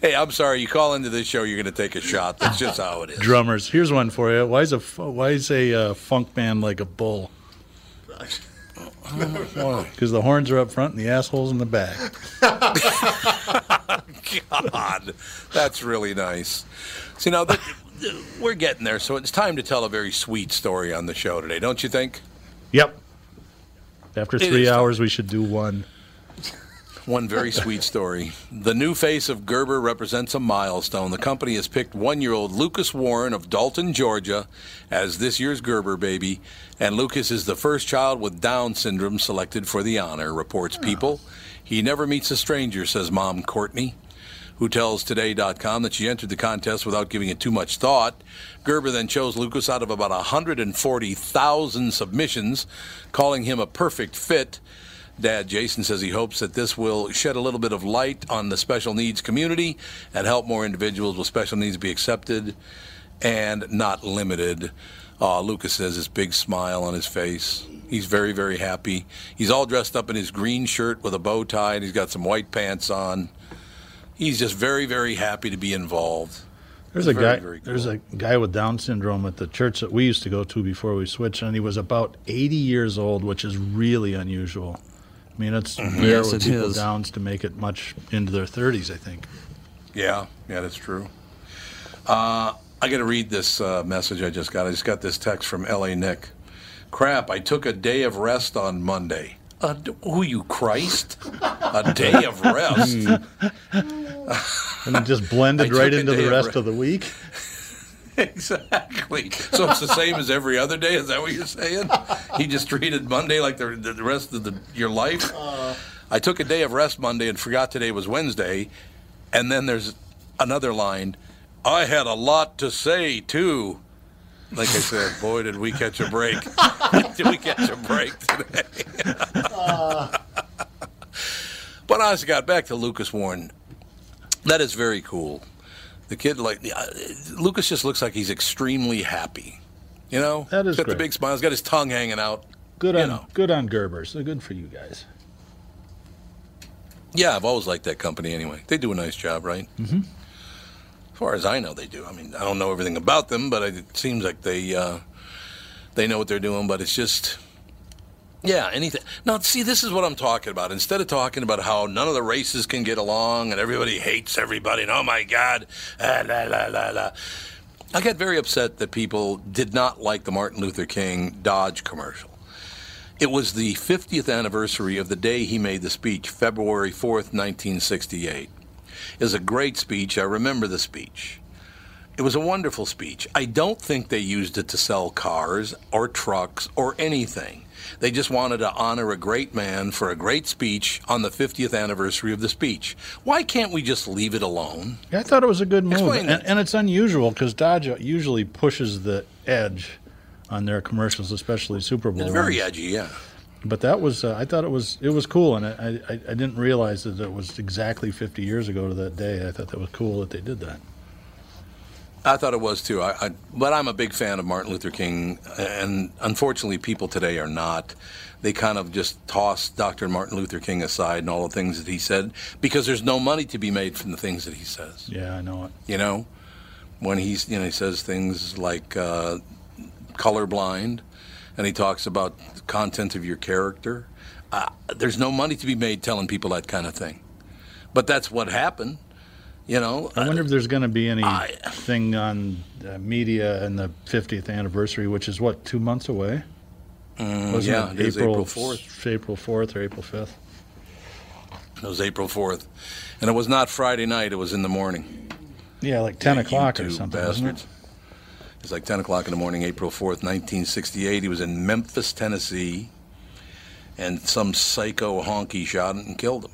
Hey, I'm sorry. You call into this show, you're going to take a shot. That's just how it is. Drummers, here's one for you. Why is a why is a uh, funk band like a bull? Because oh, the horns are up front and the asshole's in the back. God, that's really nice. See now that. We're getting there, so it's time to tell a very sweet story on the show today, don't you think? Yep. After three hours, time. We should do one. One very sweet story. The new face of Gerber represents a milestone. The company has picked one-year-old Lucas Warren of Dalton, Georgia, as this year's Gerber baby, and Lucas is the first child with Down syndrome selected for the honor, reports People. He never meets a stranger, says Mom Courtney, who tells Today dot com that she entered the contest without giving it too much thought. Gerber then chose Lucas out of about one hundred forty thousand submissions, calling him a perfect fit. Dad Jason says he hopes that this will shed a little bit of light on the special needs community and help more individuals with special needs be accepted and not limited. Uh, Lucas has his big smile on his face. He's very, very happy. He's all dressed up in his green shirt with a bow tie, and he's got some white pants on. He's just very, very happy to be involved. There's a very, guy. Very cool. There's a guy with Down syndrome at the church that we used to go to before we switched, and he was about eighty years old, which is really unusual. I mean, it's rare yes, with it people with Downs to make it much into their thirties, I think. Yeah, yeah, that's true. Uh, I got to read this uh, message I just got. I just got this text from L A Nick. Crap! I took a day of rest on Monday. Uh, who you, Christ? A day of rest. And it just blended right into the rest of, re- of the week. Exactly. So it's the same as every other day? Is that what you're saying? He just treated Monday like the, the rest of the, your life? Uh, I took a day of rest Monday and forgot today was Wednesday. And then there's another line. I had a lot to say, too. Like I said, boy, did we catch a break. Did we catch a break today? uh. But honestly, God, back to Lucas Warren. That is very cool. The kid, like, uh, Lucas just looks like he's extremely happy. You know? That is great. He's got the big smile. He's got his tongue hanging out. Good on, you know. Good on Gerber. So good for you guys. Yeah, I've always liked that company anyway. They do a nice job, right? Mm-hmm. As far as I know, they do. I mean, I don't know everything about them, but it seems like they uh, they know what they're doing. But it's just, yeah, anything. Now, see, this is what I'm talking about. Instead of talking about how none of the races can get along and everybody hates everybody and, oh, my God, ah, la, la, la, la. I got very upset that people did not like the Martin Luther King Dodge commercial. It was the fiftieth anniversary of the day he made the speech, February fourth, nineteen sixty-eight. Is a great speech. I remember the speech. It was a wonderful speech. I don't think they used it to sell cars or trucks or anything. They just wanted to honor a great man for a great speech on the fiftieth anniversary of the speech. Why can't we just leave it alone? Yeah, I thought it was a good move. Explain that. And, and it's unusual because Dodge usually pushes the edge on their commercials, especially Super Bowl. It's very edgy, yeah. But that was, uh, I thought it was, it was cool, and I, I, I didn't realize that it was exactly fifty years ago to that day. I thought that was cool that they did that. I thought it was too. I, I, but I'm a big fan of Martin Luther King, and unfortunately, people today are not. They kind of just toss Doctor Martin Luther King aside and all the things that he said because there's no money to be made from the things that he says. Yeah, I know it. You know, when he's, you know, he says things like uh, colorblind. And he talks about the content of your character. Uh, there's no money to be made telling people that kind of thing. But that's what happened, you know. I wonder uh, if there's going to be anything on uh, media in the fiftieth anniversary, which is, what, two months away? Um, Wasn't yeah, it, it April, is April fourth. April fourth or April fifth. It was April fourth. And it was not Friday night. It was in the morning. Yeah, like ten yeah, o'clock or something, wasn't it? It's like ten o'clock in the morning, April fourth, nineteen sixty-eight. He was in Memphis, Tennessee, and some psycho honky shot him and killed him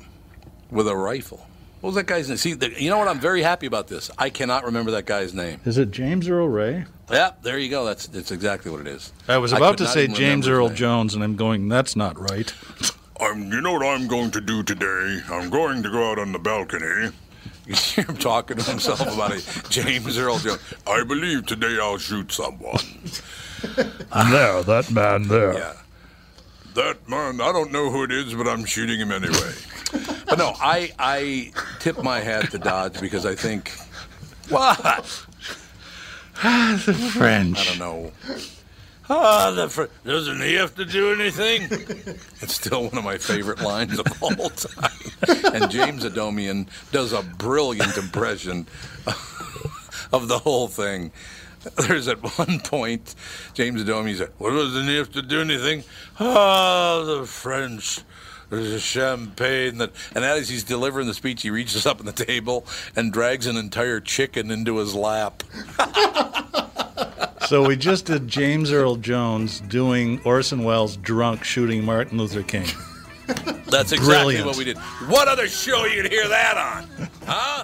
with a rifle. What was that guy's name? See, the, you know what? I'm very happy about this. I cannot remember that guy's name. Is it James Earl Ray? Yeah, there you go. That's, that's exactly what it is. I was about I to say James Earl Jones, and I'm going, that's not right. I'm, you know what I'm going to do today? I'm going to go out on the balcony. You hear him talking to himself about it. James Earl Jones. I believe today I'll shoot someone. There, that man there. Yeah. That man, I don't know who it is, but I'm shooting him anyway. But no, I, I tip my hat to Dodge because I think, what? The French. I don't know. Ah, the fr- doesn't he have to do anything? It's still one of my favorite lines of all time. And James Adomian does a brilliant impression of the whole thing. There's at one point, James Adomian said, well, doesn't he have to do anything? Ah, the French. There's a champagne that, and as he's delivering the speech, he reaches up on the table and drags an entire chicken into his lap. So we just did James Earl Jones doing Orson Welles drunk shooting Martin Luther King. That's exactly brilliant. What we did. What other show you could hear that on? Huh?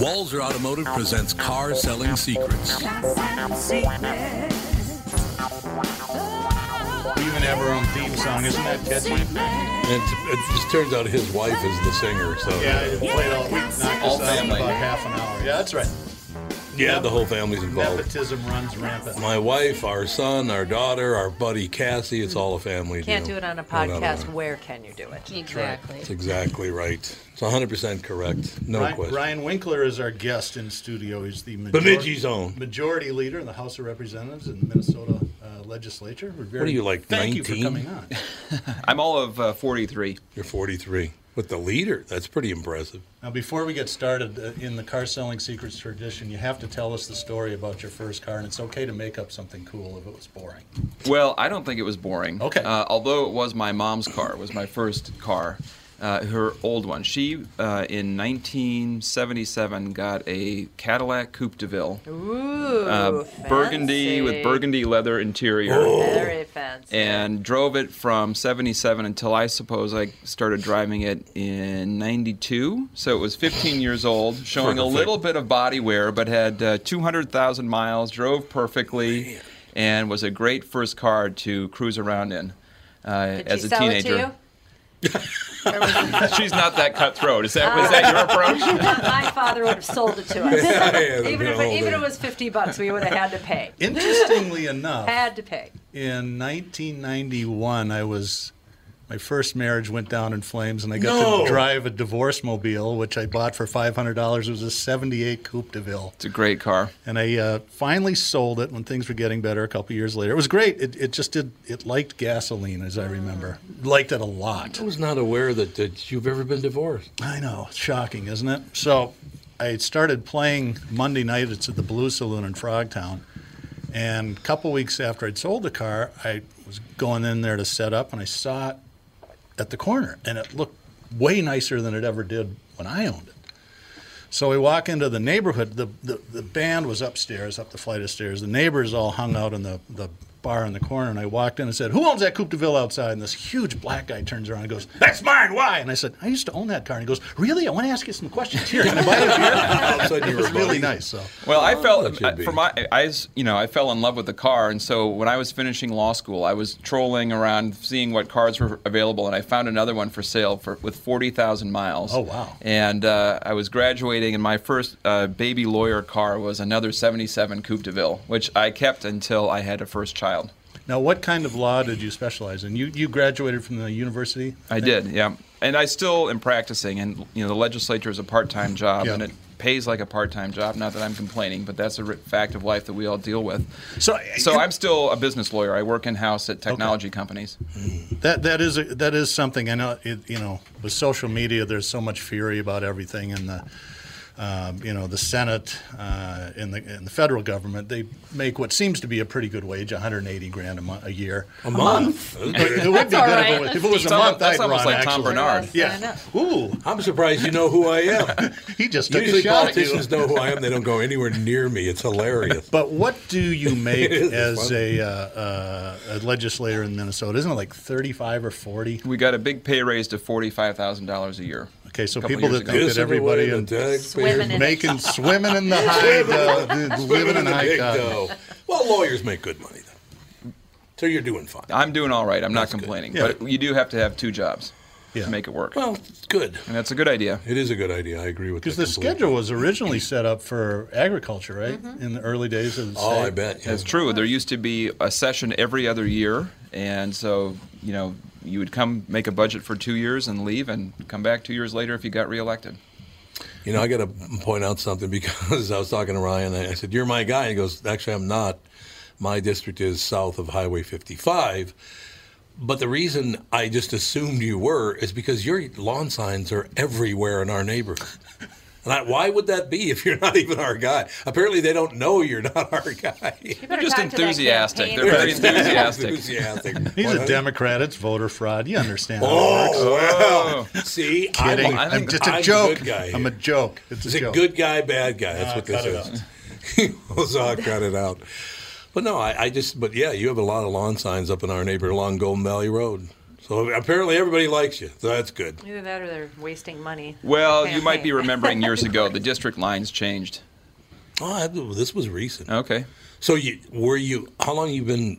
Walser Automotive presents Car Selling Secrets. We even have our own theme song, isn't that catchy? It, it just turns out his wife is the singer, so yeah, it played all week, knocked all us out in about half an hour. Yeah, that's right. Yeah, the whole family's involved. Nepotism runs rampant. My wife, our son, our daughter, our buddy Cassie, it's all a family. Can't deal. do it on a podcast. On a... Where can you do it? Exactly. That's exactly right. It's one hundred percent correct. No Ryan, question. Ryan Winkler is our guest in studio. He's the majority, zone. majority leader in the House of Representatives in the Minnesota uh, legislature. We're very, what are you, like, thank nineteen? Thank you for coming on. I'm all of uh, forty-three. You're forty-three. With the leader, that's pretty impressive. Now, before we get started uh, in the car selling secrets tradition, you have to tell us the story about your first car, and it's okay to make up something cool if it was boring. Well, I don't think it was boring. Okay. Uh, although it was my mom's car, it was my first car, uh, her old one. She, uh, in nineteen seventy-seven, got a Cadillac Coupe de Ville. Ooh, uh, burgundy with burgundy leather interior. Oh. Very fancy. And drove it from seventy-seven until I suppose I started driving it in ninety-two. So it was fifteen years old, showing perfect. A little bit of body wear, but had uh, two hundred thousand miles, drove perfectly, man. And was a great first car to cruise around in uh, Did as she a sell teenager. It to you? She's not that cutthroat. Is that, uh, is that your approach? My father would have sold it to us. Yeah, even if it, even if it was fifty bucks, we would have had to pay. Interestingly enough, had to pay. In nineteen ninety-one, I was my first marriage went down in flames, and I got no. to drive a divorce mobile, which I bought for five hundred dollars. It was a seventy-eight Coupe de Ville. It's a great car. And I uh, finally sold it when things were getting better a couple years later. It was great. It, it just did, it liked gasoline, as I remember. Liked it a lot. I was not aware that, that you've ever been divorced. I know. Shocking, isn't it? So I started playing Monday night. It's at the Blue Saloon in Frogtown. And a couple weeks after I'd sold the car, I was going in there to set up, and I saw it at the corner, and it looked way nicer than it ever did when I owned it. So we walk into the neighborhood. The, the, the band was upstairs, up the flight of stairs. The neighbors all hung out in the, the bar in the corner, and I walked in and said, "Who owns that Coupe de Ville outside?" And this huge black guy turns around and goes, "That's mine, why?" And I said, "I used to own that car." And he goes, "Really? I want to ask you some questions here. Can I buy it?" It was really nice. So. Well, I felt, I, for my, I, you know, I fell in love with the car, and so when I was finishing law school, I was trolling around seeing what cars were available, and I found another one for sale for with forty thousand miles. Oh, wow. And uh, I was graduating, and my first uh, baby lawyer car was another seventy-seven Coupe de Ville, which I kept until I had a first child. Now, what kind of law did you specialize in? You you graduated from the university? I, I did, yeah. And I still am practicing, and you know, the legislature is a part-time job, yeah. and it pays like a part-time job. Not that I'm complaining, but that's a fact of life that we all deal with. So, so I'm still a business lawyer. I work in-house at technology okay. companies. That that is a, that is something. I know it, you know, with social media, there's so much fury about everything, and the. Uh, you know, the Senate uh, and, the, and the federal government, they make what seems to be a pretty good wage, one hundred eighty grand a, mo- a year. A month? A month. It would be good right. if, if it was it's a month, I'd run, like Tom Bernard. Yeah. Ooh, I'm surprised you know who I am. He just took Usually a shot politicians at you. Know who I am. They don't go anywhere near me. It's hilarious. But what do you make as a, uh, uh, a legislator in Minnesota? Isn't it like thirty-five or forty? We got a big pay raise to forty-five thousand dollars a year. Okay, so people that think that everybody is making swimming in the high dough, living in the high dough. Well, lawyers make good money, though. So you're doing fine. I'm doing all right. I'm not complaining. Yeah. But you do have to have two jobs yeah. to make it work. Well, it's good. And that's a good idea. It is a good idea. I agree with that. Because the schedule was originally set up for agriculture, right? Mm-hmm. In the early days of the state. Oh, I bet. Yeah. That's true. There used to be a session every other year, and so, you know, you would come make a budget for two years and leave and come back two years later if you got reelected. You know, I got to point out something because I was talking to Ryan. And I said, "You're my guy." He goes, "Actually, I'm not. My district is south of Highway fifty-five. But the reason I just assumed you were is because your lawn signs are everywhere in our neighborhood." And I, why would that be if you're not even our guy? Apparently, they don't know you're not our guy. They're just enthusiastic. They're very enthusiastic. enthusiastic. He's one hundred. A Democrat. It's voter fraud. You understand. Oh, wow. Well. See? Kidding. I'm, I'm, I'm just a I'm joke. A I'm a joke. It's a it's joke. A good guy, bad guy. That's uh, what this is. He was all cut it out. But no, I, I just, but yeah, you have a lot of lawn signs up in our neighborhood along Golden Valley Road. So apparently everybody likes you, so that's good. Either that or they're wasting money. Well, you might be remembering years ago, the district lines changed. Oh, I, this was recent. Okay. So you, were you, how long have you been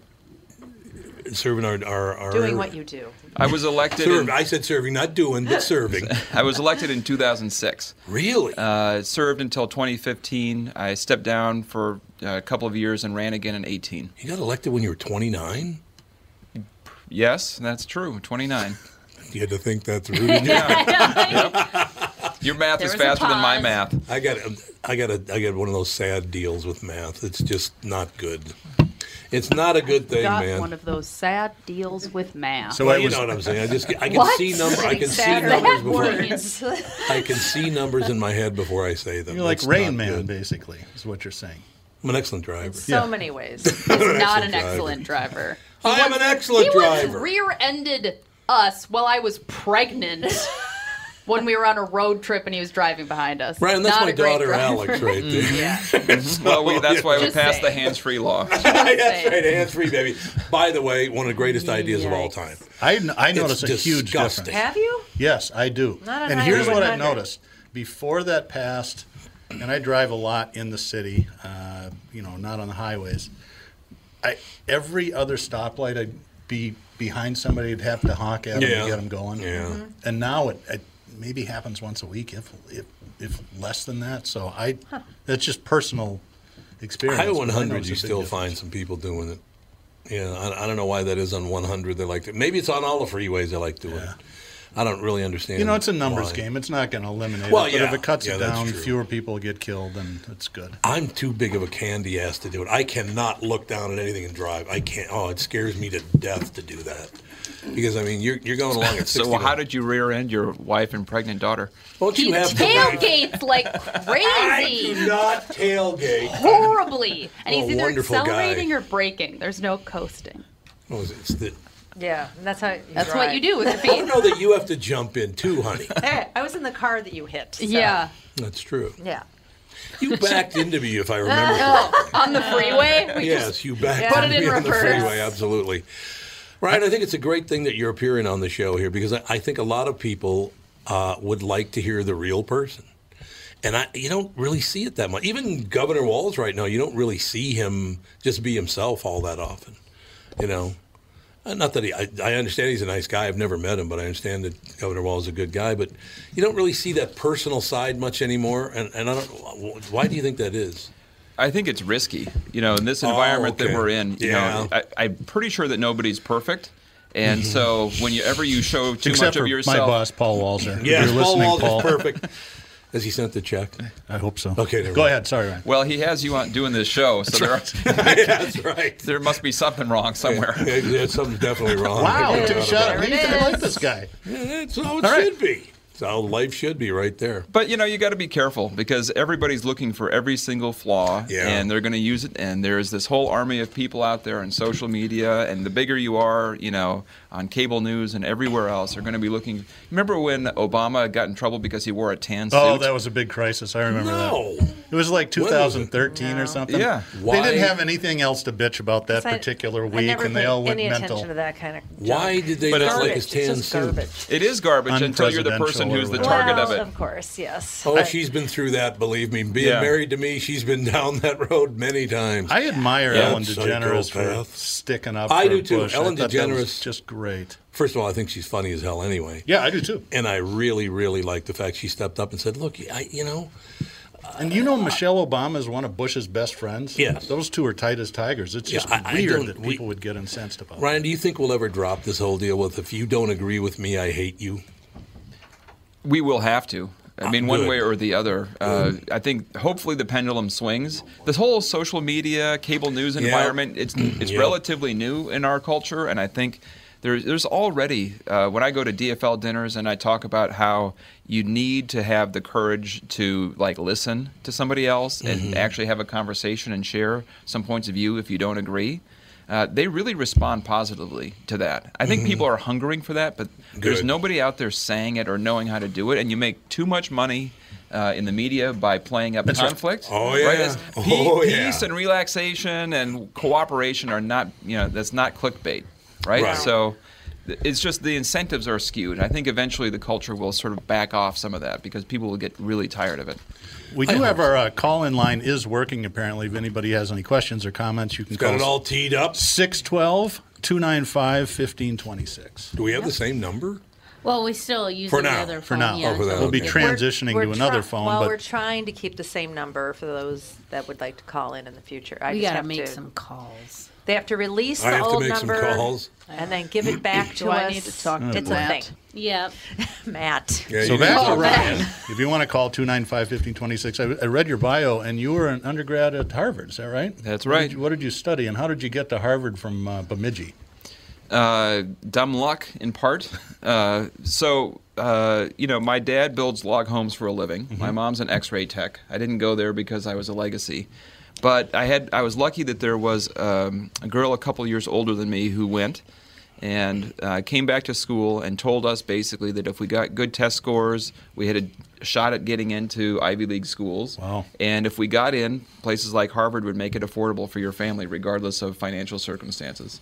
serving our... our, our doing what you do. I was elected... Serve, in, I said serving, not doing, but serving. I was elected in two thousand six. Really? Uh, served until twenty fifteen. I stepped down for a couple of years and ran again in eighteen. You got elected when you were twenty-nine? Yes, that's true. twenty-nine. You had to think that through. Yeah. Yeah. Yep. Your math there is faster than my math. I got, I got, a, I got one of those sad deals with math. It's just not good. It's not a good thing, got man. One of those sad deals with math. So well, was, you know what I'm saying? I just I can what? see numbers. I can sad see numbers before. I can see numbers in my head before I say them. You're like Rain Man, good. basically, is what you're saying. I'm an excellent driver. In so yeah. many ways, he's not an excellent driver. driver. I am an excellent driver. He rear-ended us while I was pregnant. When we were on a road trip and he was driving behind us. Right, and that's Not my daughter Alex right there. Mm, yeah. so, well, we, that's why we passed saying. the hands-free law. That's right, hands-free, baby. By the way, one of the greatest Yikes. ideas of all time. I, I noticed it's a huge disgusting. difference. Have you? Yes, I do. Not and here's what I noticed. Before that passed, and I drive a lot in the city, uh, you know, not on the highways, I every other stoplight I'd be behind somebody, I'd have to honk at them yeah. to get them going. Yeah. Mm-hmm. And now it... it maybe happens once a week, if if, if less than that. So I, huh. that's just personal experience. Highway one hundred, you still difference. find some people doing it. Yeah, I, I don't know why that is on one hundred. They like to, maybe it's on all the freeways. They like doing yeah. it. I don't really understand. You know, it's a numbers why. game. It's not going to eliminate well, it. But yeah. if it cuts yeah, it down, fewer people get killed, then it's good. I'm too big of a candy ass to do it. I cannot look down at anything and drive. I can't. Oh, it scares me to death to do that. Because, I mean, you're you're going along at sixty. So how did you rear-end your wife and pregnant daughter? Don't you he have tailgates to like crazy. I do not tailgate. Horribly. And he's either accelerating guy. or braking. There's no coasting. What was it? It's the... Yeah, and that's how you That's drive. what you do with the feet. I don't know that you have to jump in, too, honey. Hey, I was in the car that you hit. So. Yeah. That's true. Yeah. You backed into me, if I remember correctly. On the freeway? We yes, just, you backed yeah. into me on reverse. the freeway, absolutely. Ryan, I think it's a great thing that you're appearing on the show here because I, I think a lot of people uh, would like to hear the real person. And I, you don't really see it that much. Even Governor Walz right now, you don't really see him just be himself all that often, you know. Uh, not that he, I, I understand he's a nice guy. I've never met him, but I understand that Governor Walz is a good guy. But you don't really see that personal side much anymore. And, and I don't, why do you think that is? I think it's risky, you know, in this environment oh, okay. that we're in. You yeah. know, I, I'm pretty sure that nobody's perfect. And so whenever you show too Except much for of yourself. my boss, Paul Walser. Yes, if you're Paul Walser's Paul. perfect. Has he sent the check? I hope so. Okay, there Go right. ahead. Sorry, Ryan. Well, he has you on doing this show, so that's there right. are, yeah, that's right. There must be something wrong somewhere. Yeah, yeah, yeah, something's definitely wrong. Wow, yeah. Two shot. I like this guy. Yeah, that's how it right. should be. That's how life should be right there. But, you know, you got to be careful because everybody's looking for every single flaw, yeah. and they're going to use it. And there's this whole army of people out there on social media, and the bigger you are, you know, on cable news and everywhere else, are going to be looking. Remember when Obama got in trouble because he wore a tan suit? Oh, that was a big crisis. I remember no. that. It was like two thousand thirteen was no. or something. Yeah. Why? They didn't have anything else to bitch about that particular I, week, I never and they all went mental. Any attention to that kind of junk. Why did they but not like his tan suit? It is garbage until you're the person who's the target well, of it. Of course, yes. Oh, but she's been through that, believe me. Being yeah. married to me, she's been down that road many times. I admire yeah, Ellen DeGeneres so for sticking up I for do too. Bush. Ellen I DeGeneres. Was just great. First of all, I think she's funny as hell anyway. Yeah, I do too. And I really, really like the fact she stepped up and said, look, I, you know. And you know Michelle Obama is one of Bush's best friends? Yes. Those two are tight as tigers. It's just yeah, I, weird I that people we, would get incensed about it. Ryan, do you think we'll ever drop this whole deal with, if you don't agree with me, I hate you? We will have to. I mean, one way or the other. Uh, I think hopefully the pendulum swings. This whole social media, cable news environment, yeah. it's it's yeah. relatively new in our culture, and I think there's, there's already, uh, when I go to D F L dinners and I talk about how you need to have the courage to, like, listen to somebody else mm-hmm. and actually have a conversation and share some points of view if you don't agree. Uh, they really respond positively to that. I think mm-hmm. people are hungering for that, but Good. there's nobody out there saying it or knowing how to do it. And you make too much money uh, in the media by playing up That's conflict. Right. Oh, yeah. Right? Oh, Peace yeah. and relaxation and cooperation are not, you know, that's not clickbait, right? right. So it's just the incentives are skewed. I think eventually the culture will sort of back off some of that because people will get really tired of it. We do have our uh, call-in line is working, apparently. If anybody has any questions or comments, you can it's call us. Got it all teed up. six one two, two nine five, one five two six. Do we have yeah. the same number? Well, we still use for the now. other phone. For now. Yeah. Oh, for that, we'll okay. be transitioning we're, we're to another phone. Well, but we're trying to keep the same number for those that would like to call in in the future. I we got to make some calls. They have to release I the old number calls. and then give it back to us. I need to talk to it's Matt. It's a thing. Yep. Matt. Yeah, so that's all right. If you want to call two nine five, one five two six, I read your bio, and you were an undergrad at Harvard. Is that right? That's right. What did you, what did you study, and how did you get to Harvard from uh, Bemidji? Uh, dumb luck, in part. Uh, so, uh, you know, my dad builds log homes for a living. Mm-hmm. My mom's an X-ray tech. I didn't go there because I was a legacy. But I had I was lucky that there was um, a girl a couple years older than me who went and uh, came back to school and told us basically that if we got good test scores, we had a shot at getting into Ivy League schools. Wow. And if we got in, places like Harvard would make it affordable for your family regardless of financial circumstances.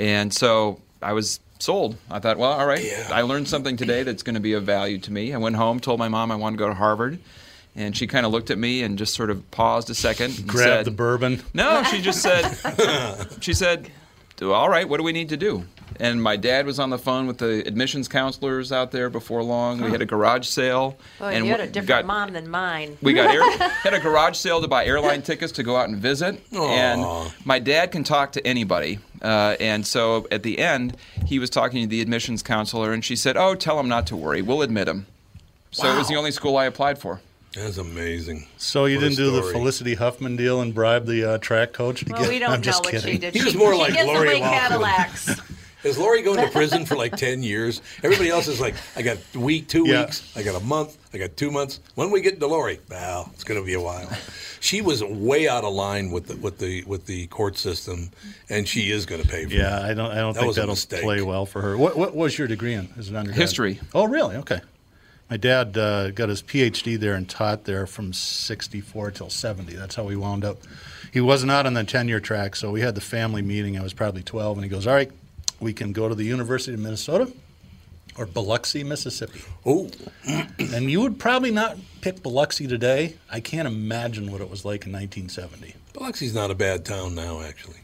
And so I was sold. I thought, well, all right, yeah. I learned something today that's going to be of value to me. I went home, told my mom I wanted to go to Harvard. And she kind of looked at me and just sort of paused a second. And grabbed said, the bourbon. No, she just said, she said, all right, what do we need to do? And my dad was on the phone with the admissions counselors out there before long. Oh. We had a garage sale. Oh, and you had a different got, mom than mine. We got air, had a garage sale to buy airline tickets to go out and visit. Aww. And my dad can talk to anybody. Uh, and so at the end, he was talking to the admissions counselor, and she said, oh, tell him not to worry. We'll admit him. So wow. It was the only school I applied for. That's amazing. So you what didn't do the Felicity Huffman deal and bribe the uh, track coach to well, get? Well, we don't I'm know what kidding. she did. He was more she like Lori Cadillacs. Is Lori going to prison for like ten years? Everybody else is like, I got a week, two yeah. weeks, I got a month, I got two months. When we get to Lori, well, it's going to be a while. She was way out of line with the with the with the court system, and she is going to pay for yeah, it. Yeah, I don't I don't that think that'll play well for her. What what was your degree in as an undergrad? History. Oh, really? Okay. My dad uh, got his P H D there and taught there from sixty-four till seventy. That's how we wound up. He was not on the tenure track, so we had the family meeting. I was probably twelve, and he goes, all right, we can go to the University of Minnesota or Biloxi, Mississippi. Oh. And you would probably not pick Biloxi today. I can't imagine what it was like in nineteen seventy. Biloxi's not a bad town now, actually.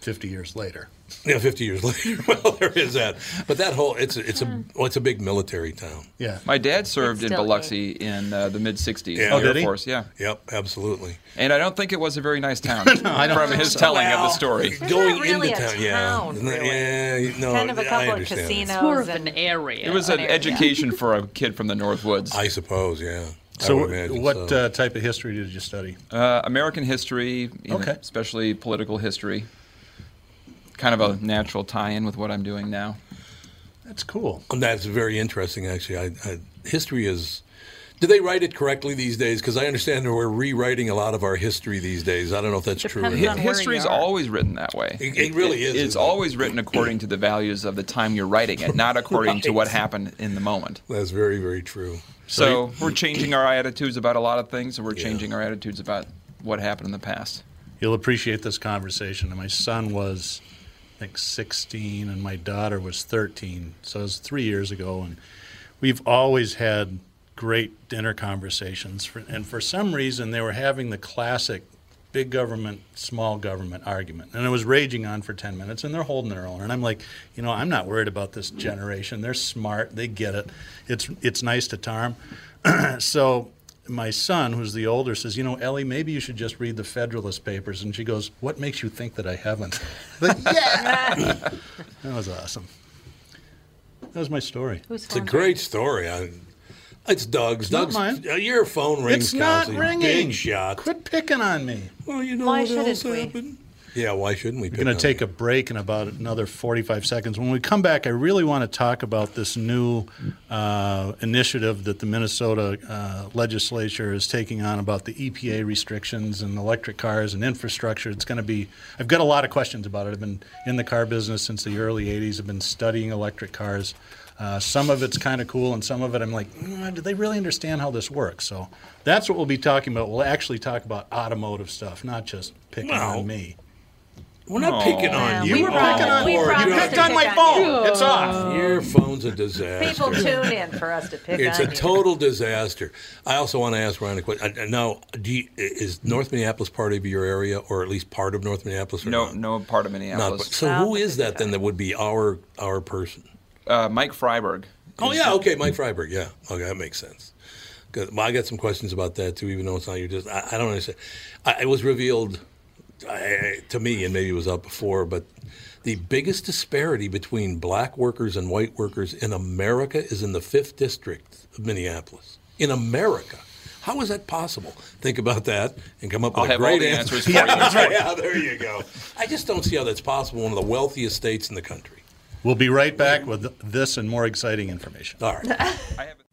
fifty years later. Yeah, fifty years later. Well, there is that. But that whole it's it's a well, it's a big military town. Yeah. My dad served in Biloxi good. in uh, the mid sixties. Yeah. Oh, Air did he? Force, yeah. Yep, absolutely. And I don't think it was a very nice town. No, I don't from think his so. telling well, of the story. It's going not really into town, a town, yeah. Really. Yeah, yeah, no. Kind of a couple of casinos, it's more of an area. It was an, an education for a kid from the North Woods. I suppose, yeah. So what so. Uh, type of history did you study? Uh, American history, you okay. know, especially political history. Kind of a natural tie-in with what I'm doing now. That's cool. And that's very interesting, actually. I, I, history is... Do they write it correctly these days? Because I understand we're rewriting a lot of our history these days. I don't know if that's Depends true. History is always written that way. It, it really is. It, it's always it? written according to the values of the time you're writing it, not according right. to what happened in the moment. That's very, very true. So we're changing our attitudes about a lot of things, and we're yeah. changing our attitudes about what happened in the past. You'll appreciate this conversation. And my son was... I think sixteen, and my daughter was thirteen, so it was three years ago, and we've always had great dinner conversations, for, and for some reason they were having the classic big government, small government argument, and it was raging on for ten minutes, and they're holding their own, and I'm like, you know, I'm not worried about this generation. They're smart. They get it. It's, it's nice to tarm. So my son, who's the older, says, you know, Ellie, maybe you should just read the Federalist Papers. And she goes, what makes you think that I haven't? Like, yeah! That was awesome. That was my story. It it's a great story. I, it's Doug's. It's Doug's. Not mine. Your phone rings. It's not ringing. Big shot. Quit picking on me. Well, you know why what else happened? Yeah, why shouldn't we pick on me? We're going to take a break in about another forty-five seconds. When we come back, I really want to talk about this new uh, initiative that the Minnesota uh, legislature is taking on about the E P A restrictions and electric cars and infrastructure. It's going to be – I've got a lot of questions about it. I've been in the car business since the early eighties. I've been studying electric cars. Uh, some of it's kind of cool, and some of it I'm like, mm, do they really understand how this works? So that's what we'll be talking about. We'll actually talk about automotive stuff, not just picking no. on me. We're not Aww. picking on you. We were picking on you. You picked on my phone. It's off. Your phone's a disaster. People tune in for us to pick it's on you. It's a total disaster. I also want to ask Ryan a question. Now, do you, is North Minneapolis part of your area, or at least part of North Minneapolis? Or no, not? no part of Minneapolis. Not, so who is that then that would be our our person? Uh, Mike Freiberg Oh, yeah, okay, Mike Freiberg, yeah. Okay, that makes sense. Good. Well, I got some questions about that, too, even though it's not your just. I, I don't understand. I, it was revealed I, to me, and maybe it was out before, but the biggest disparity between black workers and white workers in America is in the fifth District of Minneapolis. In America. How is that possible? Think about that and come up I'll with a great answer. Yeah, right. Yeah, there you go. I just don't see how that's possible. One of the wealthiest states in the country. We'll be right back with this and more exciting information. All right.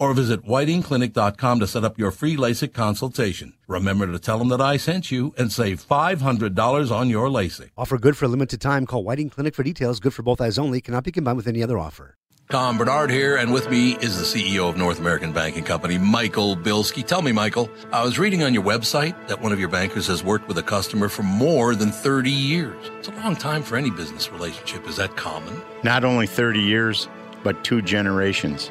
or visit whiting clinic dot com to set up your free LASIK consultation. Remember to tell them that I sent you and save five hundred dollars on your LASIK. Offer good for a limited time. Call Whiting Clinic for details. Good for both eyes only. Cannot be combined with any other offer. Tom Bernard here, and with me is the C E O of North American Banking Company, Michael Bilski. Tell me, Michael, I was reading on your website that one of your bankers has worked with a customer for more than thirty years. It's a long time for any business relationship. Is that common? Not only thirty years, but two generations.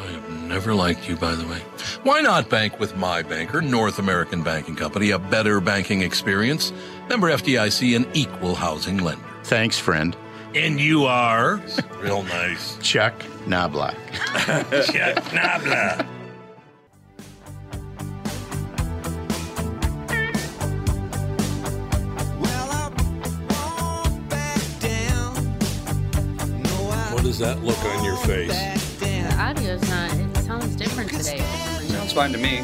I have never liked you, by the way. Why not bank with my banker, North American Banking Company, a better banking experience? Member F D I C, an equal housing lender. Thanks, friend. And you are? Real nice. Chuck Knobloch. Chuck Knobloch. What does that look on your face? Audio's not, it sounds different today. Sounds fine to me.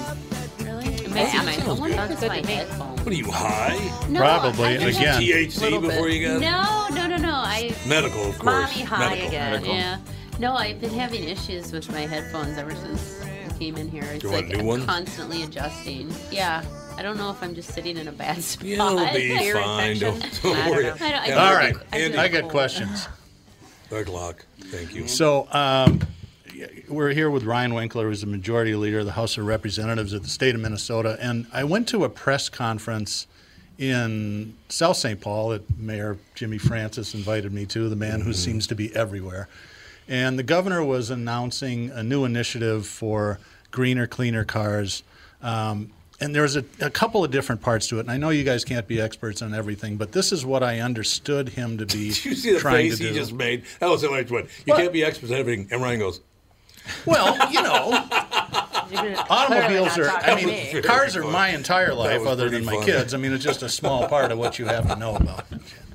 Really? It may sound good to me. What are you, high? No, probably, again. T H C before you got it? No, no, no, no. I, Medical, of course. Mommy high Medical. again, Medical. yeah. No, I've been having issues with my headphones ever since I came in here. It's like I'm one? constantly adjusting. Yeah. I don't know if I'm just sitting in a bad spot. You'll be fine. Don't, don't worry. I don't, I don't, all right. I, I, I got questions. Doug Locke, thank you. So, um... we're here with Ryan Winkler, who's the majority leader of the House of Representatives of the state of Minnesota. And I went to a press conference in South Saint Paul that Mayor Jimmy Francis invited me to, the man mm-hmm. who seems to be everywhere. And the governor was announcing a new initiative for greener, cleaner cars. Um, and there's a, a couple of different parts to it. And I know you guys can't be experts on everything, but this is what I understood him to be trying to do. Did you see the face he just made? That was the last one. You what? can't be experts on everything. And Ryan goes, well, you know, automobiles are, I mean, cars are my entire life other than my kids. I mean, it's just a small part of what you have to know about.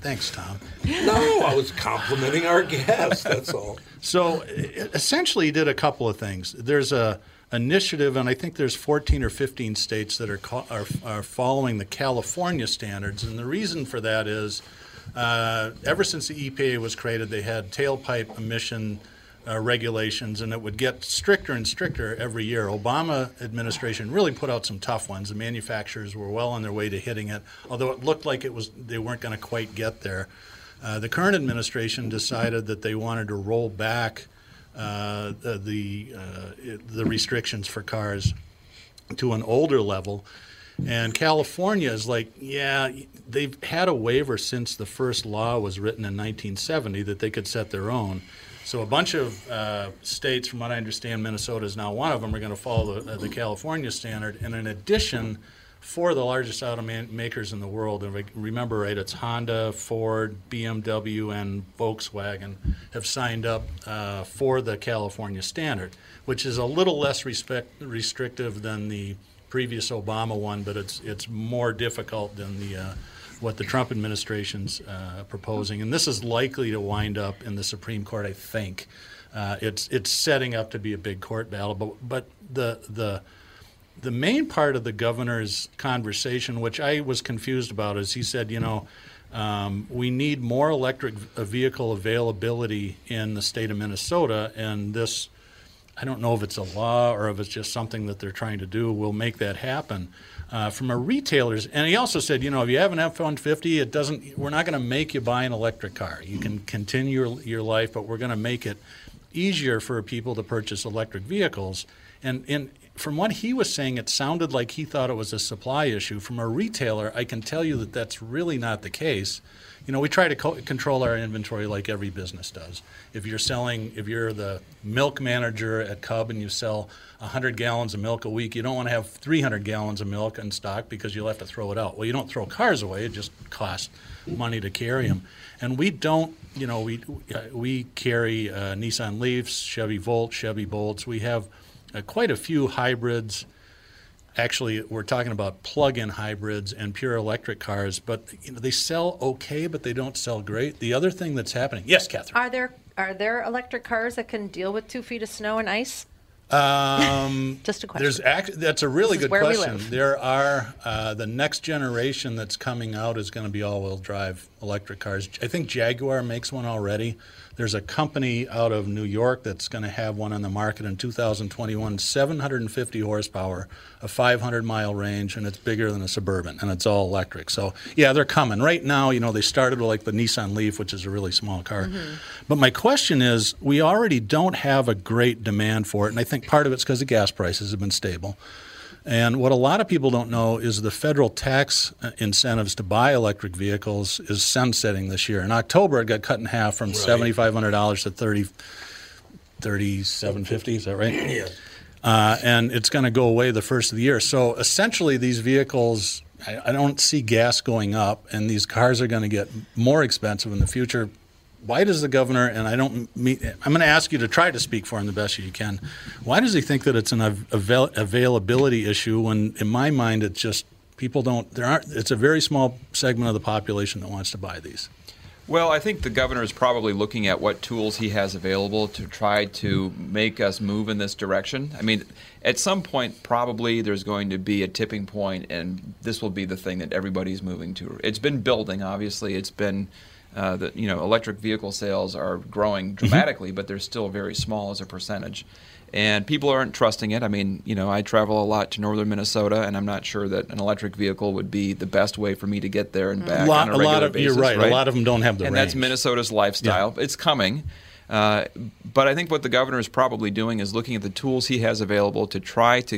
Thanks, Tom. No, I was complimenting our guest, that's all. So essentially he did a couple of things. There's a initiative, and I think there's fourteen or fifteen states that are, are, are following the California standards. And the reason for that is uh, ever since the E P A was created, they had tailpipe emission Uh, regulations, and it would get stricter and stricter every year. Obama administration really put out some tough ones. The manufacturers were well on their way to hitting it, although it looked like it was they weren't going to quite get there. Uh, the current administration decided that they wanted to roll back uh, the uh, the restrictions for cars to an older level. And California is like, yeah, they've had a waiver since the first law was written in nineteen seventy that they could set their own. So a bunch of uh, states, from what I understand, Minnesota is now one of them, are going to follow the, the California standard. And in addition, four of the largest automakers in the world, and remember right, it's Honda, Ford, B M W, and Volkswagen have signed up uh, for the California standard, which is a little less respect, restrictive than the previous Obama one, but it's it's more difficult than the uh, what the Trump administration's uh, proposing. And this is likely to wind up in the Supreme Court, I think. Uh, it's it's setting up to be a big court battle, but but the the the main part of the governor's conversation, which I was confused about, is he said, you know, um, we need more electric vehicle availability in the state of Minnesota, and this, I don't know if it's a law or if it's just something that they're trying to do, will make that happen. Uh, from a retailer's, and he also said, you know, if you have an F one fifty, it doesn't, we're not going to make you buy an electric car. You can continue your, your life, but we're going to make it easier for people to purchase electric vehicles. And and from what he was saying, it sounded like he thought it was a supply issue. From a retailer, I can tell you that that's really not the case. You know, we try to co- control our inventory like every business does. If you're selling, if you're the milk manager at Cub and you sell one hundred gallons of milk a week, you don't want to have three hundred gallons of milk in stock because you'll have to throw it out. Well, you don't throw cars away. It just costs money to carry them. And we don't, you know, we, we carry uh, Nissan Leafs, Chevy Volt, Chevy Bolts. We have Uh, quite a few hybrids. Actually, we're talking about plug-in hybrids and pure electric cars, but you know, they sell okay, but they don't sell great. The other thing that's happening, yes, Catherine? Are there are there electric cars that can deal with two feet of snow and ice? Um, Just a question. There's act- that's a really good question. There are uh, the next generation that's coming out is going to be all-wheel drive electric cars. I think Jaguar makes one already. There's a company out of New York that's going to have one on the market in two thousand twenty-one, seven hundred fifty horsepower, a five hundred mile range, and it's bigger than a Suburban, and it's all electric. So, yeah, they're coming. Right now, you know, they started with like the Nissan Leaf, which is a really small car. Mm-hmm. But my question is, we already don't have a great demand for it, and I think part of it's because the gas prices have been stable. And what a lot of people don't know is the federal tax incentives to buy electric vehicles is sunsetting this year. In October, it got cut in half from right. seven thousand five hundred dollars to thirty, thirty-seven fifty. Is that right? Yeah. Uh, and it's going to go away the first of the year. So essentially, these vehicles, I, I don't see gas going up, and these cars are going to get more expensive in the future. Why does the governor, and I don't mean, I'm going to ask you to try to speak for him the best you can, why does he think that it's an avail- availability issue when, in my mind, it's just people don't, there aren't, it's a very small segment of the population that wants to buy these? Well, I think the governor is probably looking at what tools he has available to try to make us move in this direction. I mean, at some point, probably there's going to be a tipping point, and this will be the thing that everybody's moving to. It's been building, obviously. It's been Uh, that you know, electric vehicle sales are growing dramatically, but they're still very small as a percentage, and people aren't trusting it. I mean, you know, I travel a lot to northern Minnesota, and I'm not sure that an electric vehicle would be the best way for me to get there and back lot, on a regular a lot of, basis. You're right. right. A lot of them don't have the range. And that's Minnesota's lifestyle. Yeah. It's coming, uh, but I think what the governor is probably doing is looking at the tools he has available to try to,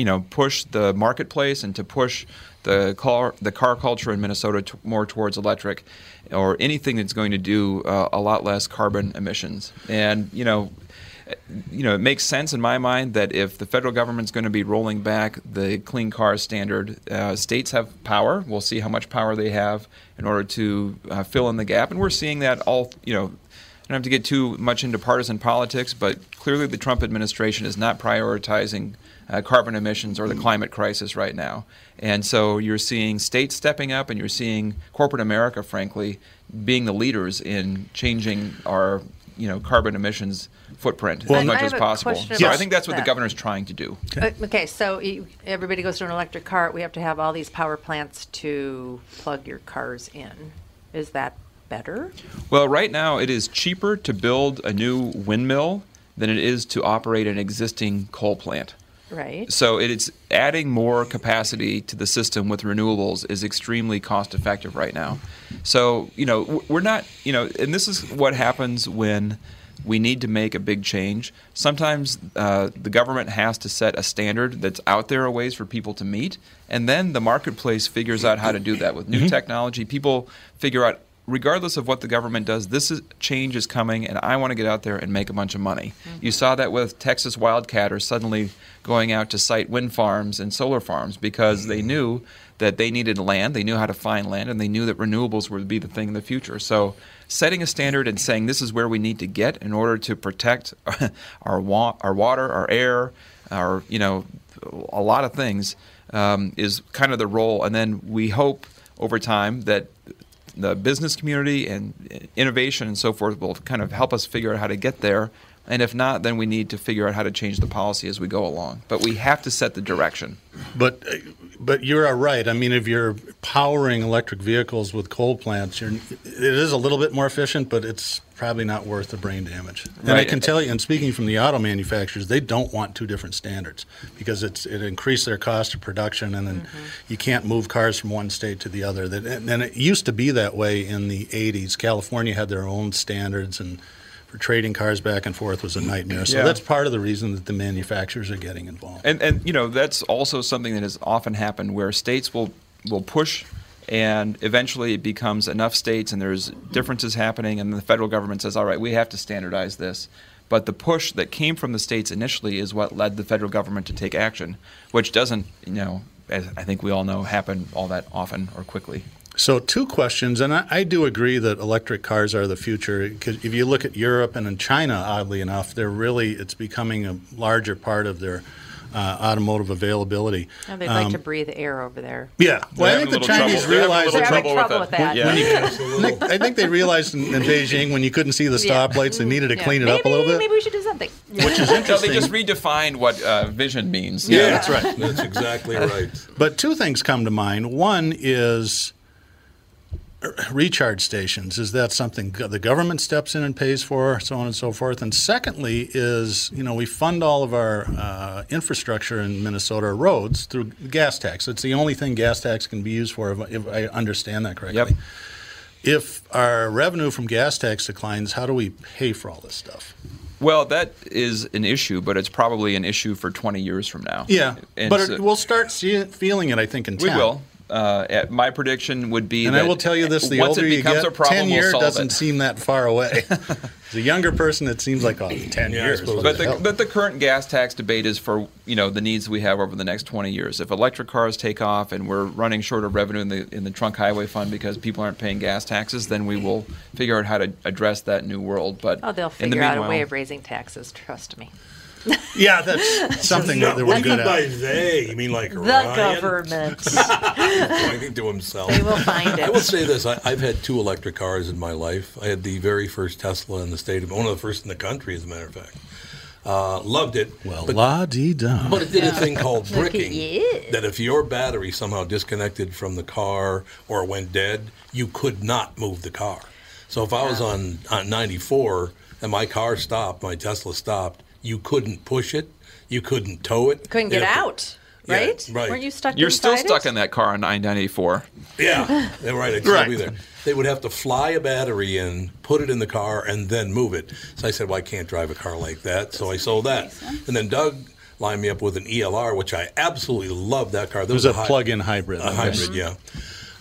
you know, push the marketplace and to push the car the car culture in Minnesota t- more towards electric, or anything that's going to do uh, a lot less carbon emissions. And you know, you know, it makes sense in my mind that if the federal government's going to be rolling back the clean car standard, uh, states have power. We'll see how much power they have in order to uh, fill in the gap, and we're seeing that all. You know, I don't have to get too much into partisan politics, but clearly the Trump administration is not prioritizing Uh, carbon emissions or the climate crisis right now. And so you're seeing states stepping up, and you're seeing corporate America, frankly, being the leaders in changing our, you know, carbon emissions footprint well, as much as possible. Yes. So I think that's what that. the governor's trying to do. Okay, okay so you, everybody goes to an electric car. We have to have all these power plants to plug your cars in. Is that better? Well, right now it is cheaper to build a new windmill than it is to operate an existing coal plant. Right. So it's adding more capacity to the system with renewables is extremely cost effective right now. So, you know, we're not, you know, and this is what happens when we need to make a big change. Sometimes uh, the government has to set a standard that's out there a ways for people to meet, and then the marketplace figures out how to do that with new mm-hmm. technology. People figure out regardless of what the government does, this is, change is coming, and I want to get out there and make a bunch of money. Mm-hmm. You saw that with Texas wildcatters suddenly going out to site wind farms and solar farms because mm-hmm. they knew that they needed land, they knew how to find land, and they knew that renewables would be the thing in the future. So setting a standard and saying this is where we need to get in order to protect our, wa- our water, our air, our, you know, a lot of things um, is kind of the role. And then we hope over time that the business community and innovation and so forth will kind of help us figure out how to get there. And if not, then we need to figure out how to change the policy as we go along. But we have to set the direction. But but you're right. I mean, if you're powering electric vehicles with coal plants, you're, it is a little bit more efficient, but it's probably not worth the brain damage. And right. I can tell you, and speaking from the auto manufacturers, they don't want two different standards because it's it increased their cost of production, and then mm-hmm. you can't move cars from one state to the other. And it used to be that way in the eighties. California had their own standards, and for trading cars back and forth was a nightmare. So yeah. that's part of the reason that the manufacturers are getting involved. And, and you know, that's also something that has often happened where states will, will push and eventually it becomes enough states and there's differences happening and the federal government says, all right, we have to standardize this. But the push that came from the states initially is what led the federal government to take action, which doesn't, you know, as I think we all know, happen all that often or quickly. So two questions, and I, I do agree that electric cars are the future. Because if you look at Europe and in China, oddly enough, they're really it's becoming a larger part of their uh, automotive availability. Oh, they'd um, like to breathe air over there. Yeah, well, I think the Chinese realized they're having trouble with that. Yeah. Yeah. I think they realized in, in Beijing when you couldn't see the stoplights, they needed to yeah. clean it maybe, up a little bit. Maybe we should do something. Which is interesting. No, they just redefined what uh, vision means. Yeah. yeah, that's right. That's exactly right. But two things come to mind. One is recharge stations. Is that something the government steps in and pays for, so on and so forth? And secondly is, you know, we fund all of our uh, infrastructure in Minnesota roads through gas tax. It's the only thing gas tax can be used for, if, if I understand that correctly. Yep. If our revenue from gas tax declines, how do we pay for all this stuff? Well, that is an issue, but it's probably an issue for twenty years from now. Yeah, and but so, it, we'll start see, feeling it, I think, in town. We will. Uh, at my prediction would be and that I will tell you this, the once older it becomes you get, a problem, ten year we'll doesn't it. Seem that far away. As a younger person, it seems like, oh, ten yeah, years. But the, the but the current gas tax debate is for, you know, the needs we have over the next twenty years. If electric cars take off and we're running short of revenue in the in the trunk highway fund because people aren't paying gas taxes, then we will figure out how to address that new world. But oh, they'll figure the out a way of raising taxes, trust me. Yeah, that's something that they were good at. By they, you mean like the Ryan? Government? Pointing to himself. They will find it. I will say this: I, I've had two electric cars in my life. I had the very first Tesla in the state of, one of the first in the country, as a matter of fact. Uh, loved it. Well, but, la dee da. But it did yeah. a thing called bricking. That if your battery somehow disconnected from the car or went dead, you could not move the car. So if I was yeah. on on ninety-four and my car stopped, my Tesla stopped. You couldn't push it. You couldn't tow it. Couldn't get it, out, right? Yeah, right. Were you stuck You're still it? Stuck in that car on nine ninety-four. Yeah, right. I'd still right. be there. They would have to fly a battery in, put it in the car, and then move it. So I said, well, I can't drive a car like that, so I sold that. And then Doug lined me up with an E L R, which I absolutely loved that car. That it was, was a, a plug-in hy- hybrid. A hybrid, yeah.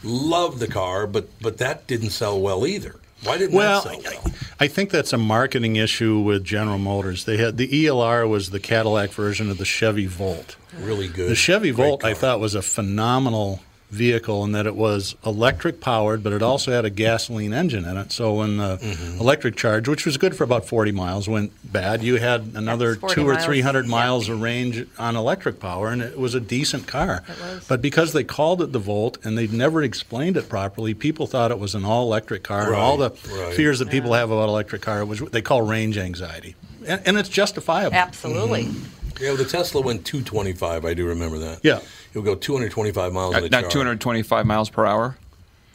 Loved the car, but, but that didn't sell well either. Why didn't well, that sell well? I think that's a marketing issue with General Motors. They had the E L R was the Cadillac version of the Chevy Volt. Really good. The Chevy Great Volt car. I thought was a phenomenal vehicle in that it was electric powered, but it also had a gasoline engine in it. So when the mm-hmm. electric charge, which was good for about forty miles, went bad, you had another two or three hundred miles of range on electric power, and it was a decent car. It was. But because they called it the Volt and they never explained it properly, people thought it was an all-electric car. Right. And all the right. fears that people yeah. have about electric car, which they call range anxiety, and, and it's justifiable. Absolutely. Mm-hmm. Yeah, well, the Tesla went two twenty-five. I do remember that. Yeah. It'll go two hundred twenty-five miles uh, on the not charge. two hundred twenty-five miles per hour?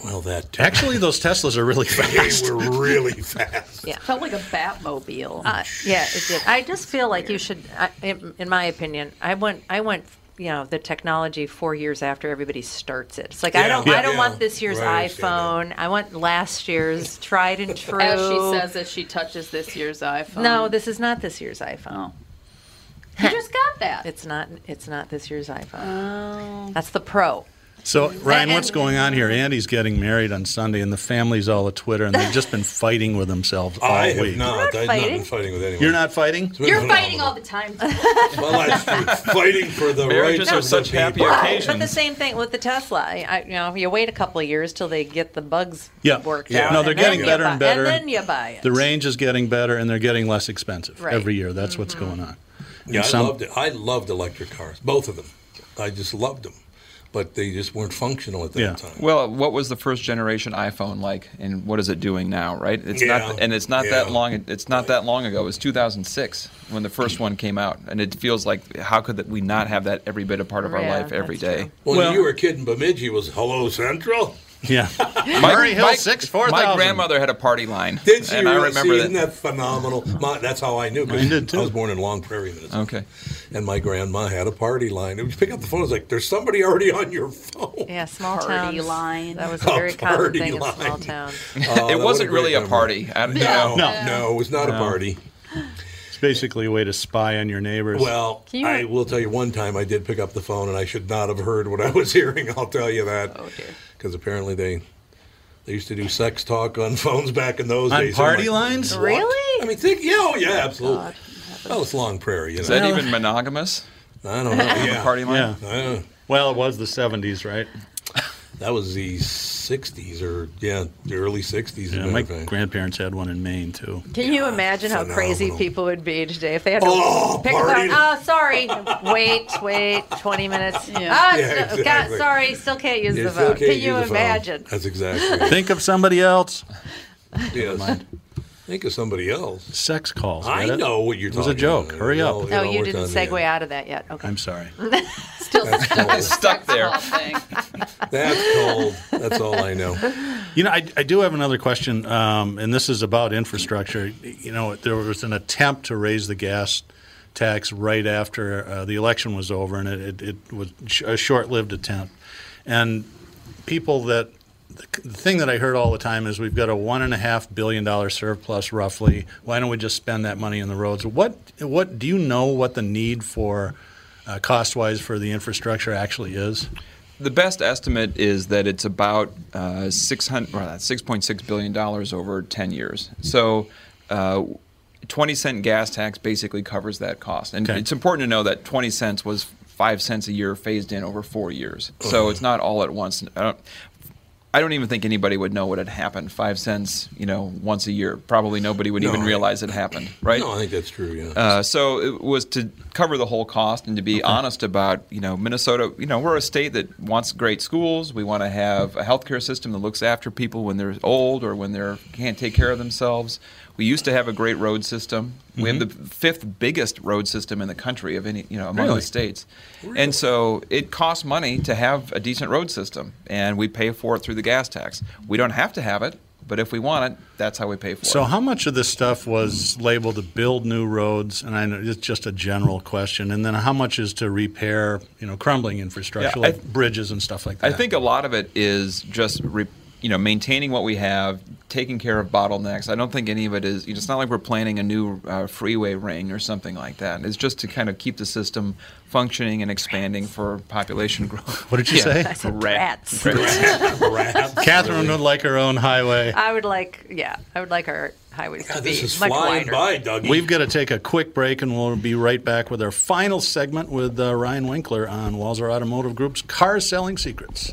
Well, that too. Actually, those Teslas are really fast. They were really fast. Yeah. It felt like a Batmobile. Uh, yeah, it did. I just feel like you should, I, in, in my opinion, I went, I went, you know, the technology four years after everybody starts it. It's like, yeah, I don't yeah, I don't yeah. want this year's right, iPhone. I want last year's tried and true. As she says as she touches this year's iPhone. No, this is not this year's iPhone. Oh. You just got that. It's not. It's not this year's iPhone. Oh. That's the Pro. So, Ryan, what's going on here? Andy's getting married on Sunday, and the family's all at Twitter, and they've just been fighting with themselves all I week. I have not. I've not been fighting with anyone. You're not fighting? You're phenomenal. Fighting all the time. My life's true. Fighting for the marriages rights are such happy people. Occasions. But the same thing with the Tesla. I, you know, you wait a couple of years till they get the bugs yeah. worked yeah. out. No, they're getting better and better. And then you buy it. The range is getting better, and they're getting less expensive right. every year. That's mm-hmm. what's going on. Yeah, I some, loved it. I loved electric cars, both of them. I just loved them. But they just weren't functional at that yeah. time. Well, what was the first generation iPhone like, and what is it doing now, right? It's yeah. not, and it's not yeah. that long. It's not that long ago. It was two thousand six when the first one came out, and it feels like how could we not have that every bit a part of our yeah, life every day? Well, well, when you were a kid in Bemidji, it was Hello Central. Yeah, Murray Hill six four thousand. My grandmother had a party line. Did she? And really I remember see, that. Isn't that phenomenal? My, that's how I knew. I did too. I was born in Long Prairie, Minnesota. Okay. And my grandma had a party line. It was pick up the phone. It was like, "There's somebody already on your phone." Yeah, small town party line. That was a very a common thing line. In small town. Uh, it wasn't a really a party. I don't no, know. no, no, it was not no. a party. Basically a way to spy on your neighbors. Well, you... I will tell you one time I did pick up the phone, and I should not have heard what I was hearing. I'll tell you that. Oh, dear. Because apparently they they used to do sex talk on phones back in those on days. On party like, lines? What? Really? I mean, think, yeah, oh, yeah, oh, absolutely. God. Was... Well, it's Long Prairie. You know? Is that even monogamous? I don't know. Yeah. Party line? Yeah. I don't know. Well, it was the seventies, right? That was the sixties, or yeah, the early sixties. Yeah, my grandparents had one in Maine too. Can yeah, you imagine phenomenal. How crazy people would be today if they had to oh, pick up? Oh, sorry, wait, wait, twenty minutes. Yeah, oh, yeah so, exactly. God, sorry, still can't use you the vote. Can you imagine? That's exactly. It. Think of somebody else. Yes. Think of somebody else. Sex calls. I it? Know what you're it talking about. It was a joke. About. Hurry up. No, you, know, you didn't segue out of that yet. Okay. I'm sorry. Still stuck there. That's cold. That's all I know. You know, I, I do have another question, um, and this is about infrastructure. You know, there was an attempt to raise the gas tax right after uh, the election was over, and it, it, it was a short-lived attempt. And people that The thing that I heard all the time is we've got a one and a half billion dollar surplus, roughly. Why don't we just spend that money on the roads? What what do you know? What the need for uh, cost wise for the infrastructure actually is? The best estimate is that it's about uh, six hundred well, six point six billion dollars over ten years. So. Uh, twenty cent gas tax basically covers that cost. And okay. it's important to know that twenty cents was five cents a year phased in over four years. Oh. So it's not all at once. I don't, I don't even think anybody would know what had happened. Five cents, you know, once a year. Probably nobody would no, even realize it happened, right? No, I think that's true, yeah. Uh, so it was to cover the whole cost and to be okay. honest about, you know, Minnesota, you know, we're a state that wants great schools. We want to have a healthcare system that looks after people when they're old or when they can't take care of themselves. We used to have a great road system. Mm-hmm. We have the fifth biggest road system in the country of any, you know, among really? The states. Really? And so it costs money to have a decent road system, and we pay for it through the gas tax. We don't have to have it, but if we want it, that's how we pay for so it. So how much of this stuff was labeled to build new roads? And I know it's just a general question. And then how much is to repair, you know, crumbling infrastructure, yeah, like I, bridges and stuff like that? I think a lot of it is just re- you know, maintaining what we have, taking care of bottlenecks. I don't think any of it is, you know, it's not like we're planning a new uh, freeway ring or something like that. It's just to kind of keep the system functioning and expanding for population growth. What did you yeah. say? I said rats. Rats. rats. rats. Catherine would like her own highway. I would like, yeah, I would like our highways God, to this be is much flying wider. By, Dougie. We've got to take a quick break, and we'll be right back with our final segment with uh, Ryan Winkler on Walser Automotive Group's Car Selling Secrets.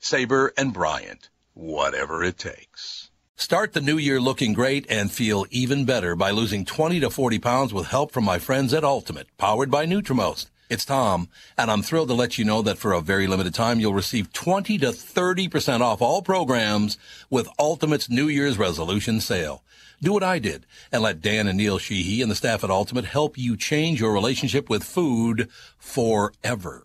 Sabre and Bryant, whatever it takes. Start the new year looking great and feel even better by losing twenty to forty pounds with help from my friends at Ultimate, powered by Nutrimost. It's Tom, and I'm thrilled to let you know that for a very limited time, you'll receive twenty to thirty percent off all programs with Ultimate's New Year's resolution sale. Do what I did and let Dan and Neil Sheehy and the staff at Ultimate help you change your relationship with food forever.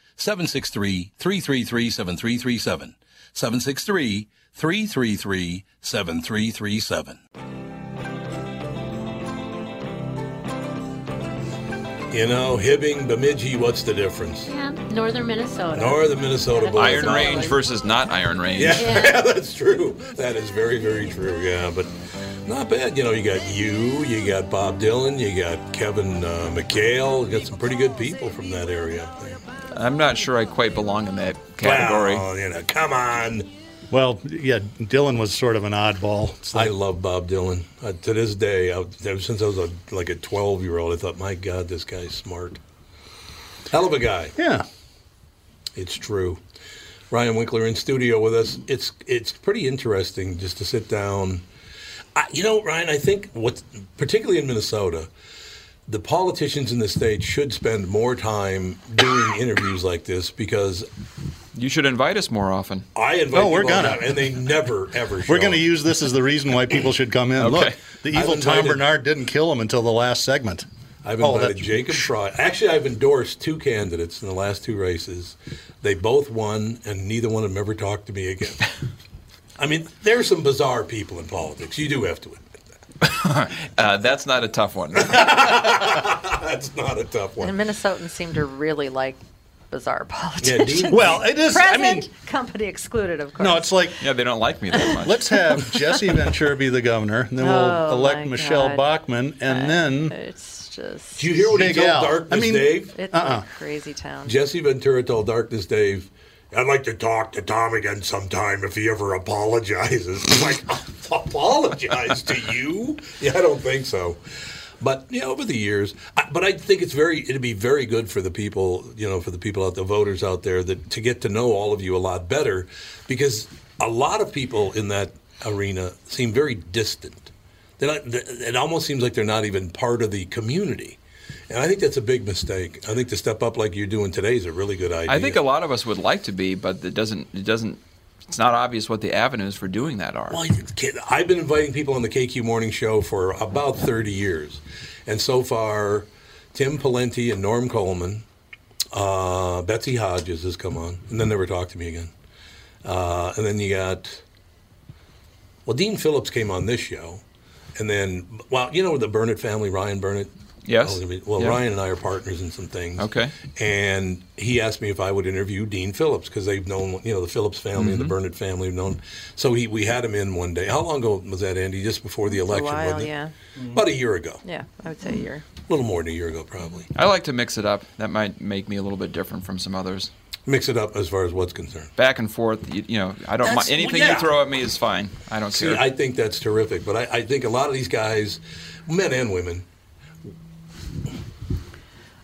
seven six three, three three three, seven three three seven. seven six three, three three three, seven three three seven. You know, Hibbing, Bemidji, what's the difference? Yeah, northern Minnesota. Northern Minnesota. Yeah, Iron Range versus not Iron Range. Yeah, yeah. That's true. That is very, very true. Yeah, but not bad. You know, you got you, you got Bob Dylan, you got Kevin uh, McHale. You got some pretty good people from that area up there. I'm not sure I quite belong in that category. Well, you know, come on. Well, yeah, Dylan was sort of an oddball. Like, I love Bob Dylan. Uh, to this day, I, ever since I was a, like a twelve-year-old, I thought, my God, this guy's smart. Hell of a guy. Yeah. It's true. Ryan Winkler in studio with us. It's it's pretty interesting just to sit down. I, you know, Ryan, I think, what's, particularly in Minnesota, the politicians in the state should spend more time doing interviews like this because... You should invite us more often. I invite. Oh, we're gonna, and they never ever. Show. We're gonna use this as the reason why people should come in. Okay. Look, the evil invited, Tom Bernard didn't kill him until the last segment. I've invited oh, Jacob Trott. Actually, I've endorsed two candidates in the last two races. They both won, and neither one of them ever talked to me again. I mean, there's some bizarre people in politics. You do have to admit that. uh, that's not a tough one. That's not a tough one. And the Minnesotans seem to really like. Bizarre politics. Yeah, well, it is. Present, I mean, company excluded, of course. No, it's like yeah, they don't like me that much. Let's have Jesse Ventura be the governor, and then oh, we'll elect Michelle God. Bachmann, and uh, then it's just. Do you hear what he told out. Darkness I mean, Dave? It's uh-uh. a crazy town. Jesse Ventura told Darkness Dave, "I'd like to talk to Tom again sometime if he ever apologizes." I'm like, apologize to you? Yeah, I don't think so. But you know, over the years, I, but I think it's very it'd be very good for the people, you know, for the people out, the voters out there, that to get to know all of you a lot better, because a lot of people in that arena seem very distant. They're not, it almost seems like they're not even part of the community. And I think that's a big mistake. I think to step up like you're doing today is a really good idea. I think a lot of us would like to be, but it doesn't it doesn't It's not obvious what the avenues for doing that are. Well, I've been inviting people on the K Q Morning Show for about thirty years. And so far, Tim Pawlenty and Norm Coleman, uh, Betsy Hodges has come on, and then never talked to me again. Uh, and then you got, well, Dean Phillips came on this show. And then, well, you know the Burnett family, Ryan Burnett? Yes. Well, yeah. Ryan and I are partners in some things. Okay. And he asked me if I would interview Dean Phillips because they've known, you know, the Phillips family mm-hmm. and the Burnett family have known. So he, we had him in one day. How long ago was that, Andy? Just before the election, a while, wasn't it? Yeah. Mm-hmm. About a year ago. Yeah, I would say a year. A little more than a year ago, probably. I like to mix it up. That might make me a little bit different from some others. Mix it up as far as what's concerned. Back and forth, you, you know, I don't mind. Anything well, yeah. you throw at me is fine. I don't See, care. I think that's terrific. But I, I think a lot of these guys, men and women,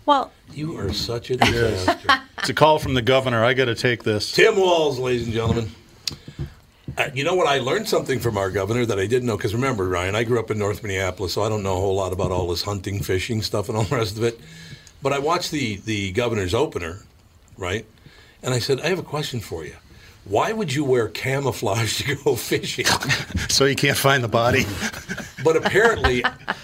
Well, you are such a disaster. It's a call from the governor. I got to take this. Tim Walz, ladies and gentlemen. Uh, you know what? I learned something from our governor that I didn't know. Because remember, Ryan, I grew up in North Minneapolis, so I don't know a whole lot about all this hunting, fishing stuff, and all the rest of it. But I watched the, the governor's opener, right? And I said, I have a question for you. Why would you wear camouflage to go fishing? So you can't find the body. But apparently,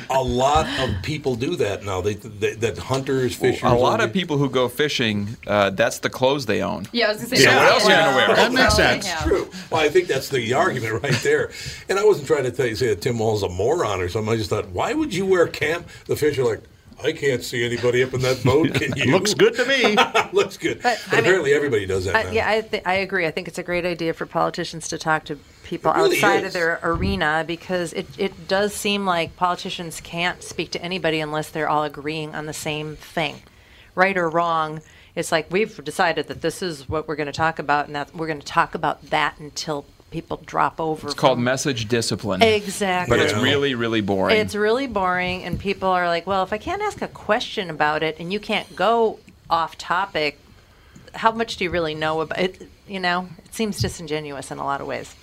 a lot of people do that now. They, they that hunters, fishers. Well, a lot of people who go fishing, uh, that's the clothes they own. Yeah, I was going to say. So yeah. what else yeah. are you going to wear? That makes sense. That's true. Well, I think that's the argument right there. And I wasn't trying to tell you, say that Tim Wall's a moron or something. I just thought, why would you wear cam? The fish are like, I can't see anybody up in that boat. Can you? Looks good to me. Looks good. But, but apparently mean, everybody does that uh, now. Yeah, I, th- I agree. I think it's a great idea for politicians to talk to people really outside is. of their arena, because it, it does seem like politicians can't speak to anybody unless they're all agreeing on the same thing. Right or wrong, it's like we've decided that this is what we're going to talk about, and that we're going to talk about that until people drop over. It's called message discipline. Exactly. But it's really, really boring. It's really boring, and people are like, well, if I can't ask a question about it and you can't go off topic, how much do you really know about it? You know, it seems disingenuous in a lot of ways.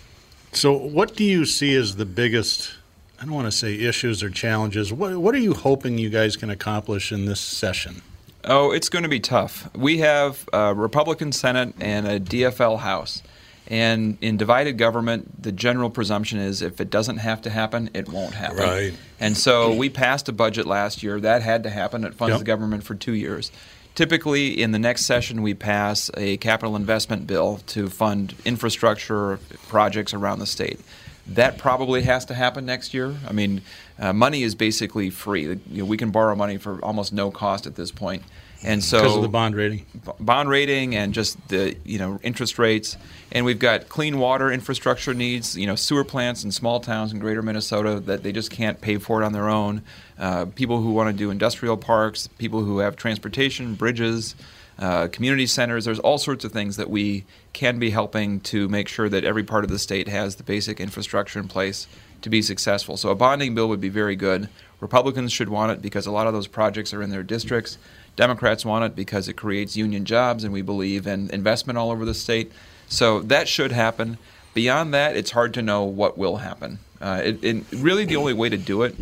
So what do you see as the biggest, I don't want to say issues or challenges, what, what are you hoping you guys can accomplish in this session? Oh, it's going to be tough. We have a Republican Senate and a D F L House. And in divided government, the general presumption is if it doesn't have to happen, it won't happen. Right. And so we passed a budget last year. That had to happen. It funds yep. the government for two years. Typically, in the next session, we pass a capital investment bill to fund infrastructure projects around the state. That probably has to happen next year. I mean, uh, money is basically free. You know, we can borrow money for almost no cost at this point. And so because of the bond rating, b- bond rating, and just the you know interest rates, and we've got clean water infrastructure needs, you know sewer plants in small towns in Greater Minnesota that they just can't pay for it on their own. Uh, people who want to do industrial parks, people who have transportation, bridges, uh, community centers. There's all sorts of things that we can be helping to make sure that every part of the state has the basic infrastructure in place to be successful. So a bonding bill would be very good. Republicans should want it because a lot of those projects are in their districts. Democrats want it because it creates union jobs, and we believe in investment all over the state. So that should happen. Beyond that, it's hard to know what will happen. Uh, it, it, really, the only way to do it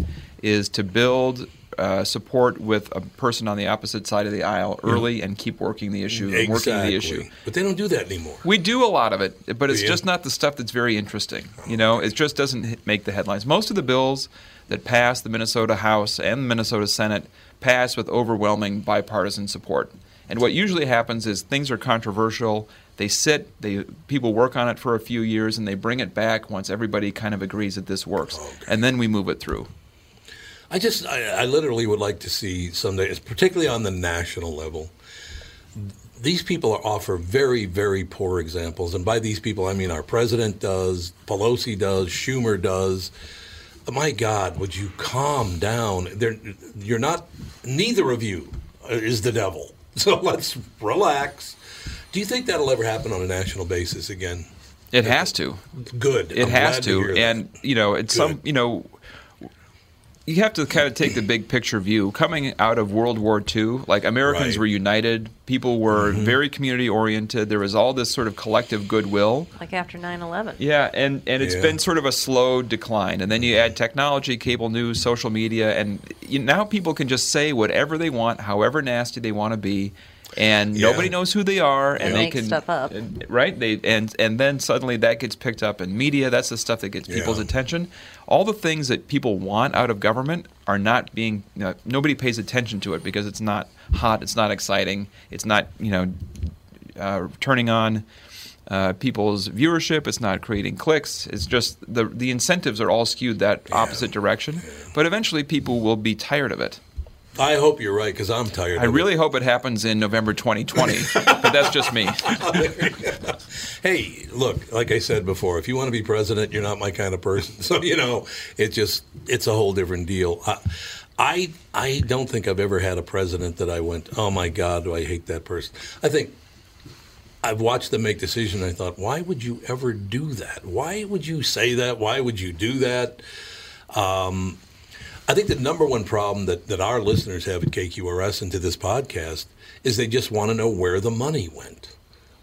is to build uh, support with a person on the opposite side of the aisle early and keep working the issue, exactly. working the issue. But they don't do that anymore. We do a lot of it, but it's yeah. just not the stuff that's very interesting. You know, it just doesn't make the headlines. Most of the bills that pass the Minnesota House and the Minnesota Senate pass with overwhelming bipartisan support. And what usually happens is things are controversial. They sit, they people work on it for a few years, and they bring it back once everybody kind of agrees that this works. Okay. And then we move it through. I just, I, I literally would like to see someday, particularly on the national level, these people offer very, very poor examples. And by these people, I mean our president does, Pelosi does, Schumer does. My God, would you calm down? They're, you're not, neither of you is the devil. So let's relax. Do you think that'll ever happen on a national basis again? It has to. Good. It I'm has to. to and, that. you know, it's Good. some, you know, you have to kind of take the big picture view. Coming out of World War Two, like Americans right. were united. People were mm-hmm. very community-oriented. There was all this sort of collective goodwill. Like after nine eleven. Yeah, and, and it's yeah. been sort of a slow decline. And then you add technology, cable news, social media, and you, now people can just say whatever they want, however nasty they want to be, and yeah. nobody knows who they are. And they, they can stuff up. And, right? They, and, and then suddenly that gets picked up in media. That's the stuff that gets people's yeah. attention. All the things that people want out of government are not being you know, – nobody pays attention to it because it's not hot, it's not exciting, it's not you know uh, turning on uh, people's viewership, it's not creating clicks. It's just the the incentives are all skewed that yeah. opposite direction. Yeah. But eventually people will be tired of it. I hope you're right because I'm tired I of really it. hope it happens in November twenty twenty, but that's just me. Hey, look, like I said before, if you want to be president, you're not my kind of person. So, you know, it just it's a whole different deal. I, I I don't think I've ever had a president that I went, oh, my God, do I hate that person. I think I've watched them make decisions, and I thought, why would you ever do that? Why would you say that? Why would you do that? Um I think the number one problem that, that our listeners have at K Q R S and to this podcast is they just want to know where the money went.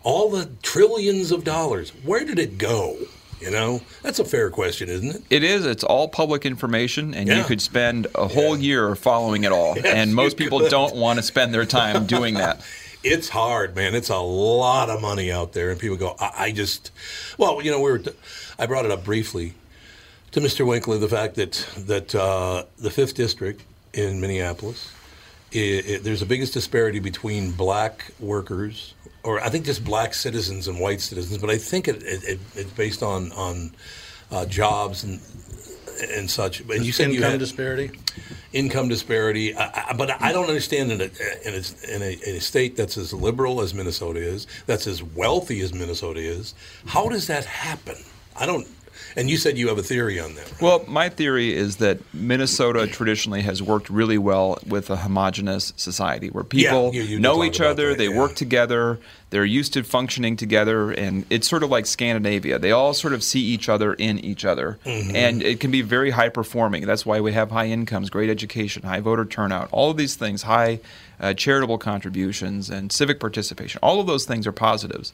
All the trillions of dollars, where did it go? You know, that's a fair question, isn't it? It is. It's all public information, and yeah. you could spend a whole yeah. year following it all. Yes, and most people could. don't want to spend their time doing that. It's hard, man. It's a lot of money out there, and people go, I, I just, well, you know, we were. T- I brought it up briefly. To Mister Winkler, the fact that that uh, the fifth District in Minneapolis, it, it, there's the biggest disparity between black workers, or I think just black citizens and white citizens, but I think it, it, it, it's based on on uh, jobs and and such. And you said income you had disparity? Income disparity. I, I, but I don't understand in a, in, a, in, a, in a state that's as liberal as Minnesota is, that's as wealthy as Minnesota is, how does that happen? I don't... And you said you have a theory on that, right? Well, my theory is that Minnesota traditionally has worked really well with a homogenous society where people yeah, you, you know each other, that, they yeah. work together, they're used to functioning together, and it's sort of like Scandinavia. They all sort of see each other in each other, mm-hmm. and it can be very high-performing. That's why we have high incomes, great education, high voter turnout, all of these things, high uh, charitable contributions and civic participation. All of those things are positives.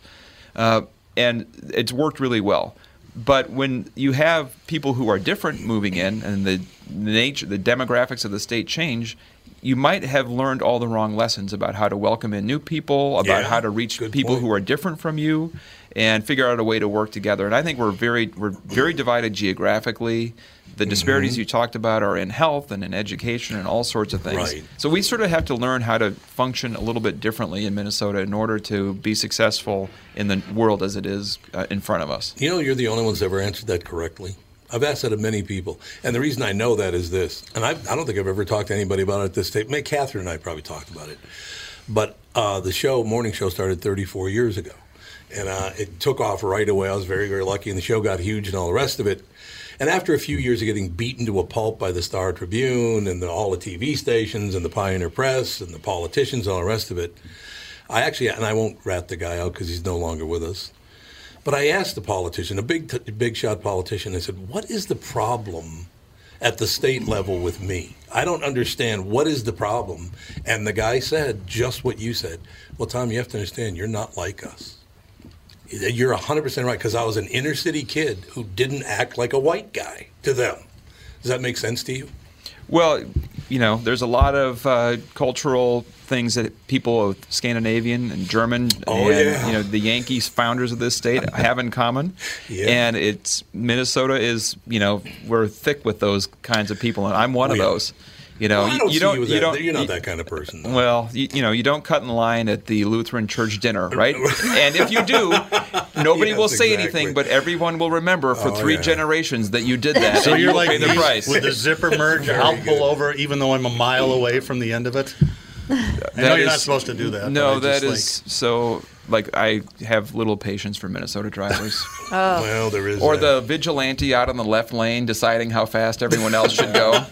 Uh, and it's worked really well. But when you have people who are different moving in and the nature, the demographics of the state change, you might have learned all the wrong lessons about how to welcome in new people, about yeah, how to reach people point. who are different from you, and figure out a way to work together. And I think we're very we're very divided geographically. The disparities mm-hmm. you talked about are in health and in education and all sorts of things. Right. So we sort of have to learn how to function a little bit differently in Minnesota in order to be successful in the world as it is uh, in front of us. You know, you're the only one's that's ever answered that correctly. I've asked that of many people. And the reason I know that is this, and I, I don't think I've ever talked to anybody about it at this stage. Maybe Catherine and I probably talked about it. But uh, the show, morning show, started thirty-four years ago. And uh, it took off right away. I was very, very lucky. And the show got huge and all the rest of it. And after a few years of getting beaten to a pulp by the Star Tribune and the, all the T V stations and the Pioneer Press and the politicians and all the rest of it, I actually, and I won't rat the guy out because he's no longer with us, but I asked the politician, a big, t- big shot politician, I said, what is the problem at the state level with me? I don't understand. What is the problem? And the guy said just what you said. Well, Tom, you have to understand, you're not like us. You're one hundred percent right, because I was an inner city kid who didn't act like a white guy to them. Does that make sense to you? Well, you know, there's a lot of uh, cultural things that people of Scandinavian and German oh, and yeah. you know the Yankees, founders of this state, have in common. Yeah. And it's Minnesota is, you know, we're thick with those kinds of people, and I'm one oh, of yeah. those. You know, well, I don't you, see don't, you, that, you don't. You're not you, that kind of person. Though. Well, you, you know, you don't cut in line at the Lutheran church dinner, right? And if you do, nobody yes, will say exactly. anything, but everyone will remember for oh, three yeah. generations that you did that. So you're like pay the price. With the zipper merge, I'll pull good. over even though I'm a mile away from the end of it. I know is, you're not supposed to do that. No, that is like, so. Like, I have little patience for Minnesota drivers. oh. Well, there is. Or that. The vigilante out on the left lane deciding how fast everyone else should go.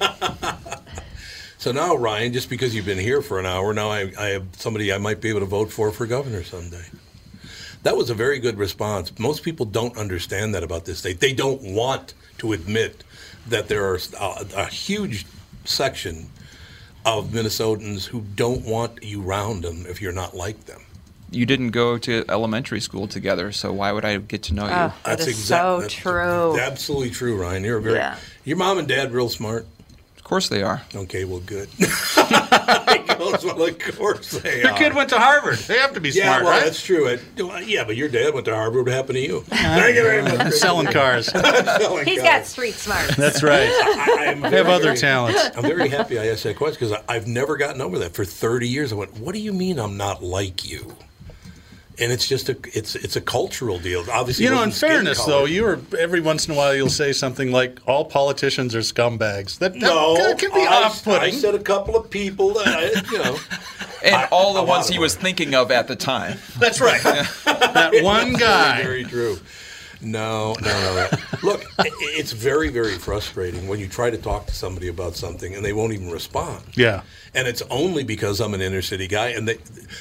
So now, Ryan, just because you've been here for an hour, now I, I have somebody I might be able to vote for for governor someday. That was a very good response. Most people don't understand that about this state. They don't want to admit that there are a, a huge section of Minnesotans who don't want you around them if you're not like them. You didn't go to elementary school together, so why would I get to know you? Oh, that's that exactly so that's true. That's absolutely true, Ryan. You're a very yeah. your mom and dad real smart. Of course they are. Okay, well, good. goes, well, of course they your are. Your kid went to Harvard. They have to be yeah, smart, well, right? Yeah, that's true. I, yeah, but your dad went to Harvard. What happened to you? Thank you very much. Selling cars. Selling He's cars. got street smarts. That's right. I, I very, have other very, talents. I'm very happy I asked that question because I've never gotten over that. For thirty years, I went, what do you mean I'm not like you? And it's just a it's it's a cultural deal. Obviously, you know. In fairness, though, you are every once in a while you'll say something like, "All politicians are scumbags." That, that no, can, can be I, off-putting. I said a couple of people that I, you know, and I, all the ones he was thinking of at the time. That's right. That one guy. Very, very true. No, no, no. no. Look, it, it's very, very frustrating when you try to talk to somebody about something and they won't even respond. Yeah. And it's only because I'm an inner city guy. And they,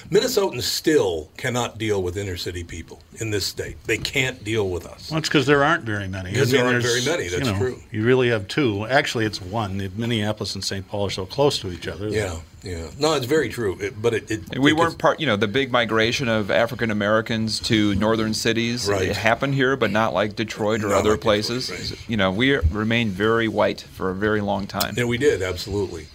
Minnesotans still cannot deal with inner city people in this state. They can't deal with us. Well, it's because there aren't very many. Because I mean, there aren't very many. That's you know, true. You really have two. Actually, it's one. Minneapolis and Saint Paul are so close to each other. Yeah. Yeah, no, it's very true. It, but it, it we weren't part, you know, the big migration of African Americans to northern cities. Right. It happened here, but not like Detroit or not other like places. Detroit, right. You know, we remained very white for a very long time. Yeah, we did, absolutely.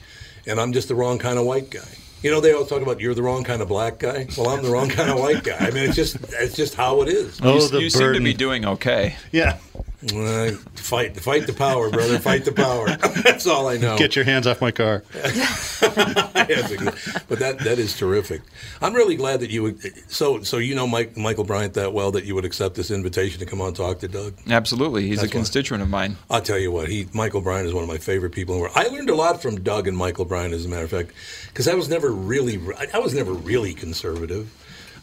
And I'm just the wrong kind of white guy. You know, they always talk about you're the wrong kind of black guy. Well, I'm the wrong kind of white guy. I mean, it's just it's just how it is. Oh, you the you seem to be doing okay. Yeah. Uh, fight, fight the power, brother. Fight the power. That's all I know. Get your hands off my car. But that, that is terrific. I'm really glad that you would. So, so you know Mike, Michael Bryant that well that you would accept this invitation to come on talk to Doug? Absolutely. He's That's a constituent why. of mine. I'll tell you what. He Michael Bryant is one of my favorite people in the world. I learned a lot from Doug and Michael Bryant, as a matter of fact, because I was never really, I was never really conservative.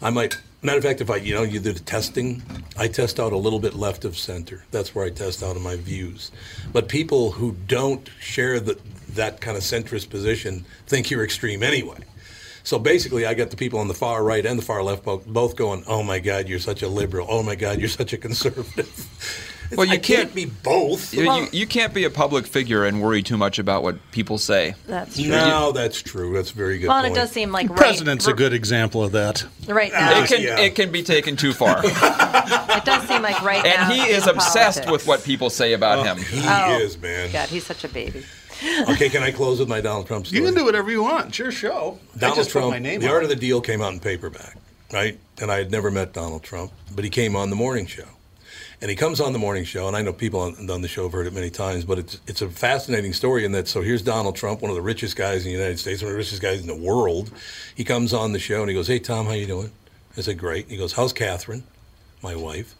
I might Matter of fact, if I, you know, you do the testing, I test out a little bit left of center. That's where I test out of my views. But people who don't share the, that kind of centrist position think you're extreme anyway. So basically, I got the people on the far right and the far left both going, oh, my God, you're such a liberal. Oh, my God, you're such a conservative. Well, you I can't, can't be both. You, you, you can't be a public figure and worry too much about what people say. That's true. No, you, that's true. That's very good. Well, point. It does seem like the president's right, a good example of that. Right now, it can yeah. it can be taken too far. It does seem like right and now. And he is obsessed politics. With what people say about oh, him. He oh, is, man. God, he's such a baby. Okay, can I close with my Donald Trump story? You can do whatever you want. It's your show. Donald I just Trump. Put my name The on. Art of the Deal came out in paperback, right? And I had never met Donald Trump, but he came on the morning show. And he comes on the morning show, and I know people on, on the show have heard it many times, but it's it's a fascinating story in that, so here's Donald Trump, one of the richest guys in the United States, one of the richest guys in the world. He comes on the show, and he goes, hey, Tom, how you doing? I said, great. And he goes, how's Catherine, my wife?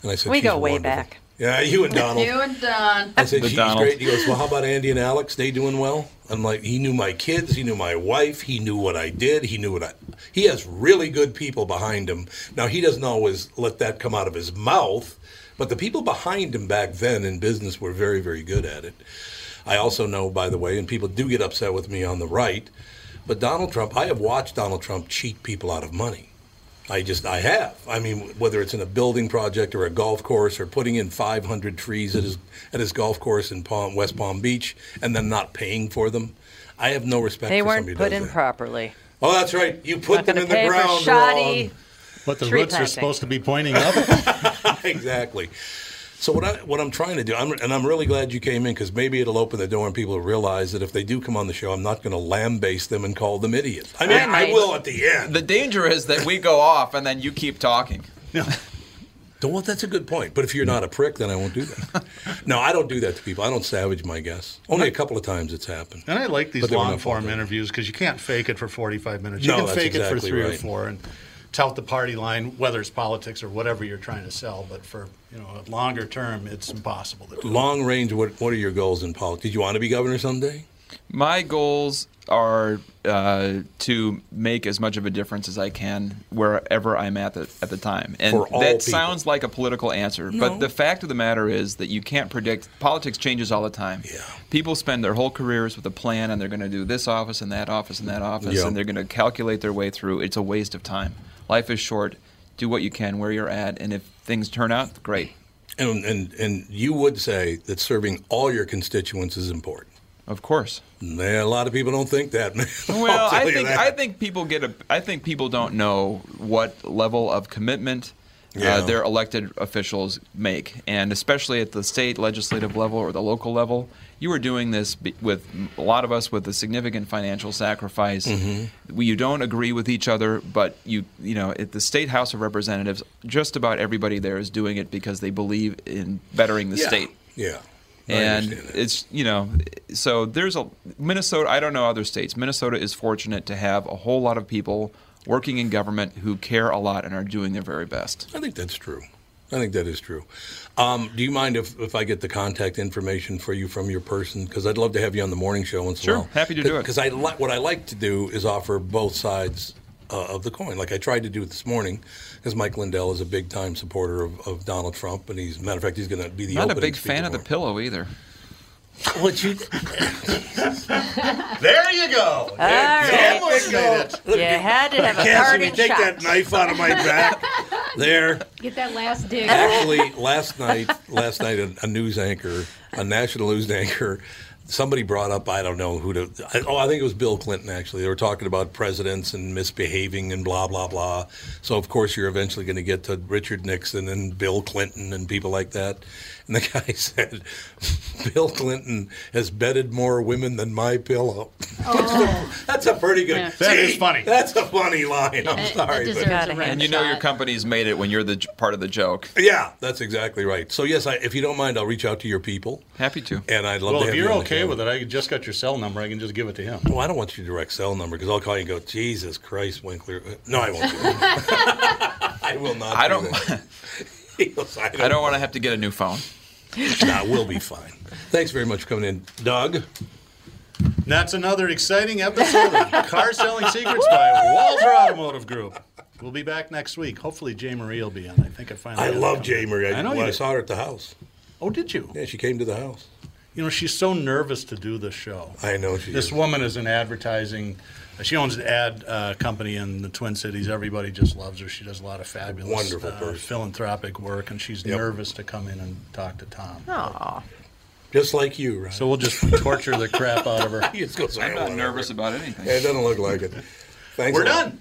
And I said, we go way wonderful. Back. Yeah, you and Donald. You and Don. I said, the she's Donald. Great. And he goes, well, how about Andy and Alex? They doing well? I'm like, he knew my kids. He knew my wife. He knew what I did. He knew what I... He has really good people behind him. Now, he doesn't always let that come out of his mouth, but the people behind him back then in business were very, very good at it. I also know, by the way, and people do get upset with me on the right, but Donald Trump, I have watched Donald Trump cheat people out of money. I just, I have. I mean, whether it's in a building project or a golf course or putting in five hundred trees at his at his golf course in Palm, West Palm Beach and then not paying for them. I have no respect they for somebody who does that. They weren't put in properly. Oh, that's right. You put not them in the ground shoddy wrong. But the roots planting. Are supposed to be pointing up. Exactly. So what, I, what I'm trying to do, I'm, and I'm really glad you came in because maybe it'll open the door and people will realize that if they do come on the show, I'm not going to lambaste them and call them idiots. I mean, I, I will at the end. The danger is that we go off and then you keep talking. No. Well, that's a good point. But if you're not a prick, then I won't do that. No, I don't do that to people. I don't savage my guests. Only a couple of times it's happened. And I like these long-form interviews because you can't fake it for forty-five minutes. You no, can that's fake exactly it for three right. or four and tout the party line, whether it's politics or whatever you're trying to sell. But for... You know, longer term, it's impossible to do. Long range, what what are your goals in politics? Did you want to be governor someday? My goals are uh, to make as much of a difference as I can wherever I'm at the, at the time. And For all that people. Sounds like a political answer, no. But the fact of the matter is that you can't predict. Politics changes all the time. Yeah. People spend their whole careers with a plan, and they're going to do this office and that office and that office, yep. and they're going to calculate their way through. It's a waste of time. Life is short. Do what you can where you're at, and if things turn out, great. And and and you would say that serving all your constituents is important. Of course. Man, a lot of people don't think that, man. Well, I think I think people get a I think people don't know what level of commitment yeah. uh, their elected officials make, and especially at the state legislative level or the local level. You are doing this with a lot of us with a significant financial sacrifice. Mm-hmm. You don't agree with each other, but you you know at the State House of Representatives, just about everybody there is doing it because they believe in bettering the yeah. state. Yeah, and it's you know so there's a Minnesota. I don't know other states. Minnesota is fortunate to have a whole lot of people working in government who care a lot and are doing their very best. I think that's true. I think that is true. Um, do you mind if, if I get the contact information for you from your person? Because I'd love to have you on the morning show once sure, in a while. Sure, happy to do it. Because I li- what I like to do is offer both sides uh, of the coin, like I tried to do this morning, because Mike Lindell is a big-time supporter of, of Donald Trump, and he's, matter of fact, he's going to be the opening speaker. Not a big fan of the pillow either. What you? There you go. All there, right. You go. Look, you had to have a Cassidy, take shot. That knife out of my back. There. Get that last dig. Actually, last night, last night, a, a news anchor, a national news anchor, somebody brought up, I don't know who to. I, oh, I think it was Bill Clinton. Actually, they were talking about presidents and misbehaving and blah blah blah. So of course, you're eventually going to get to Richard Nixon and Bill Clinton and people like that. And the guy said, Bill Clinton has bedded more women than my pillow. Oh. That's a pretty good... Yeah. That is funny. That's a funny line. I'm it, sorry. It but, and you know your company's made it when you're the part of the joke. Yeah, that's exactly right. So, yes, I, if you don't mind, I'll reach out to your people. Happy to. And I'd love well, to have you Well, if you're okay with it, I just got your cell number. I can just give it to him. Well, I don't want your direct cell number because I'll call you and go, Jesus Christ, Winkler. No, I won't do that. I will not I do don't, that. Goes, I don't, I don't want to have to get a new phone. Nah, we'll be fine. Thanks very much for coming in, Doug. That's another exciting episode of Car Selling Secrets by Walser Automotive Group. We'll be back next week. Hopefully, Jay Marie will be on. I think I finally. I love Jay Marie. I, I know well, you I saw her at the house. Oh, did you? Yeah, she came to the house. You know, she's so nervous to do this show. I know she This is. woman is in advertising. She owns an ad uh, company in the Twin Cities. Everybody just loves her. She does a lot of fabulous, wonderful uh, philanthropic work, and she's yep. nervous to come in and talk to Tom. Aww. Just like you, right? So we'll just torture the crap out of her. He just goes, I'm not nervous about anything. Yeah, it doesn't look like it. Thanks We're done.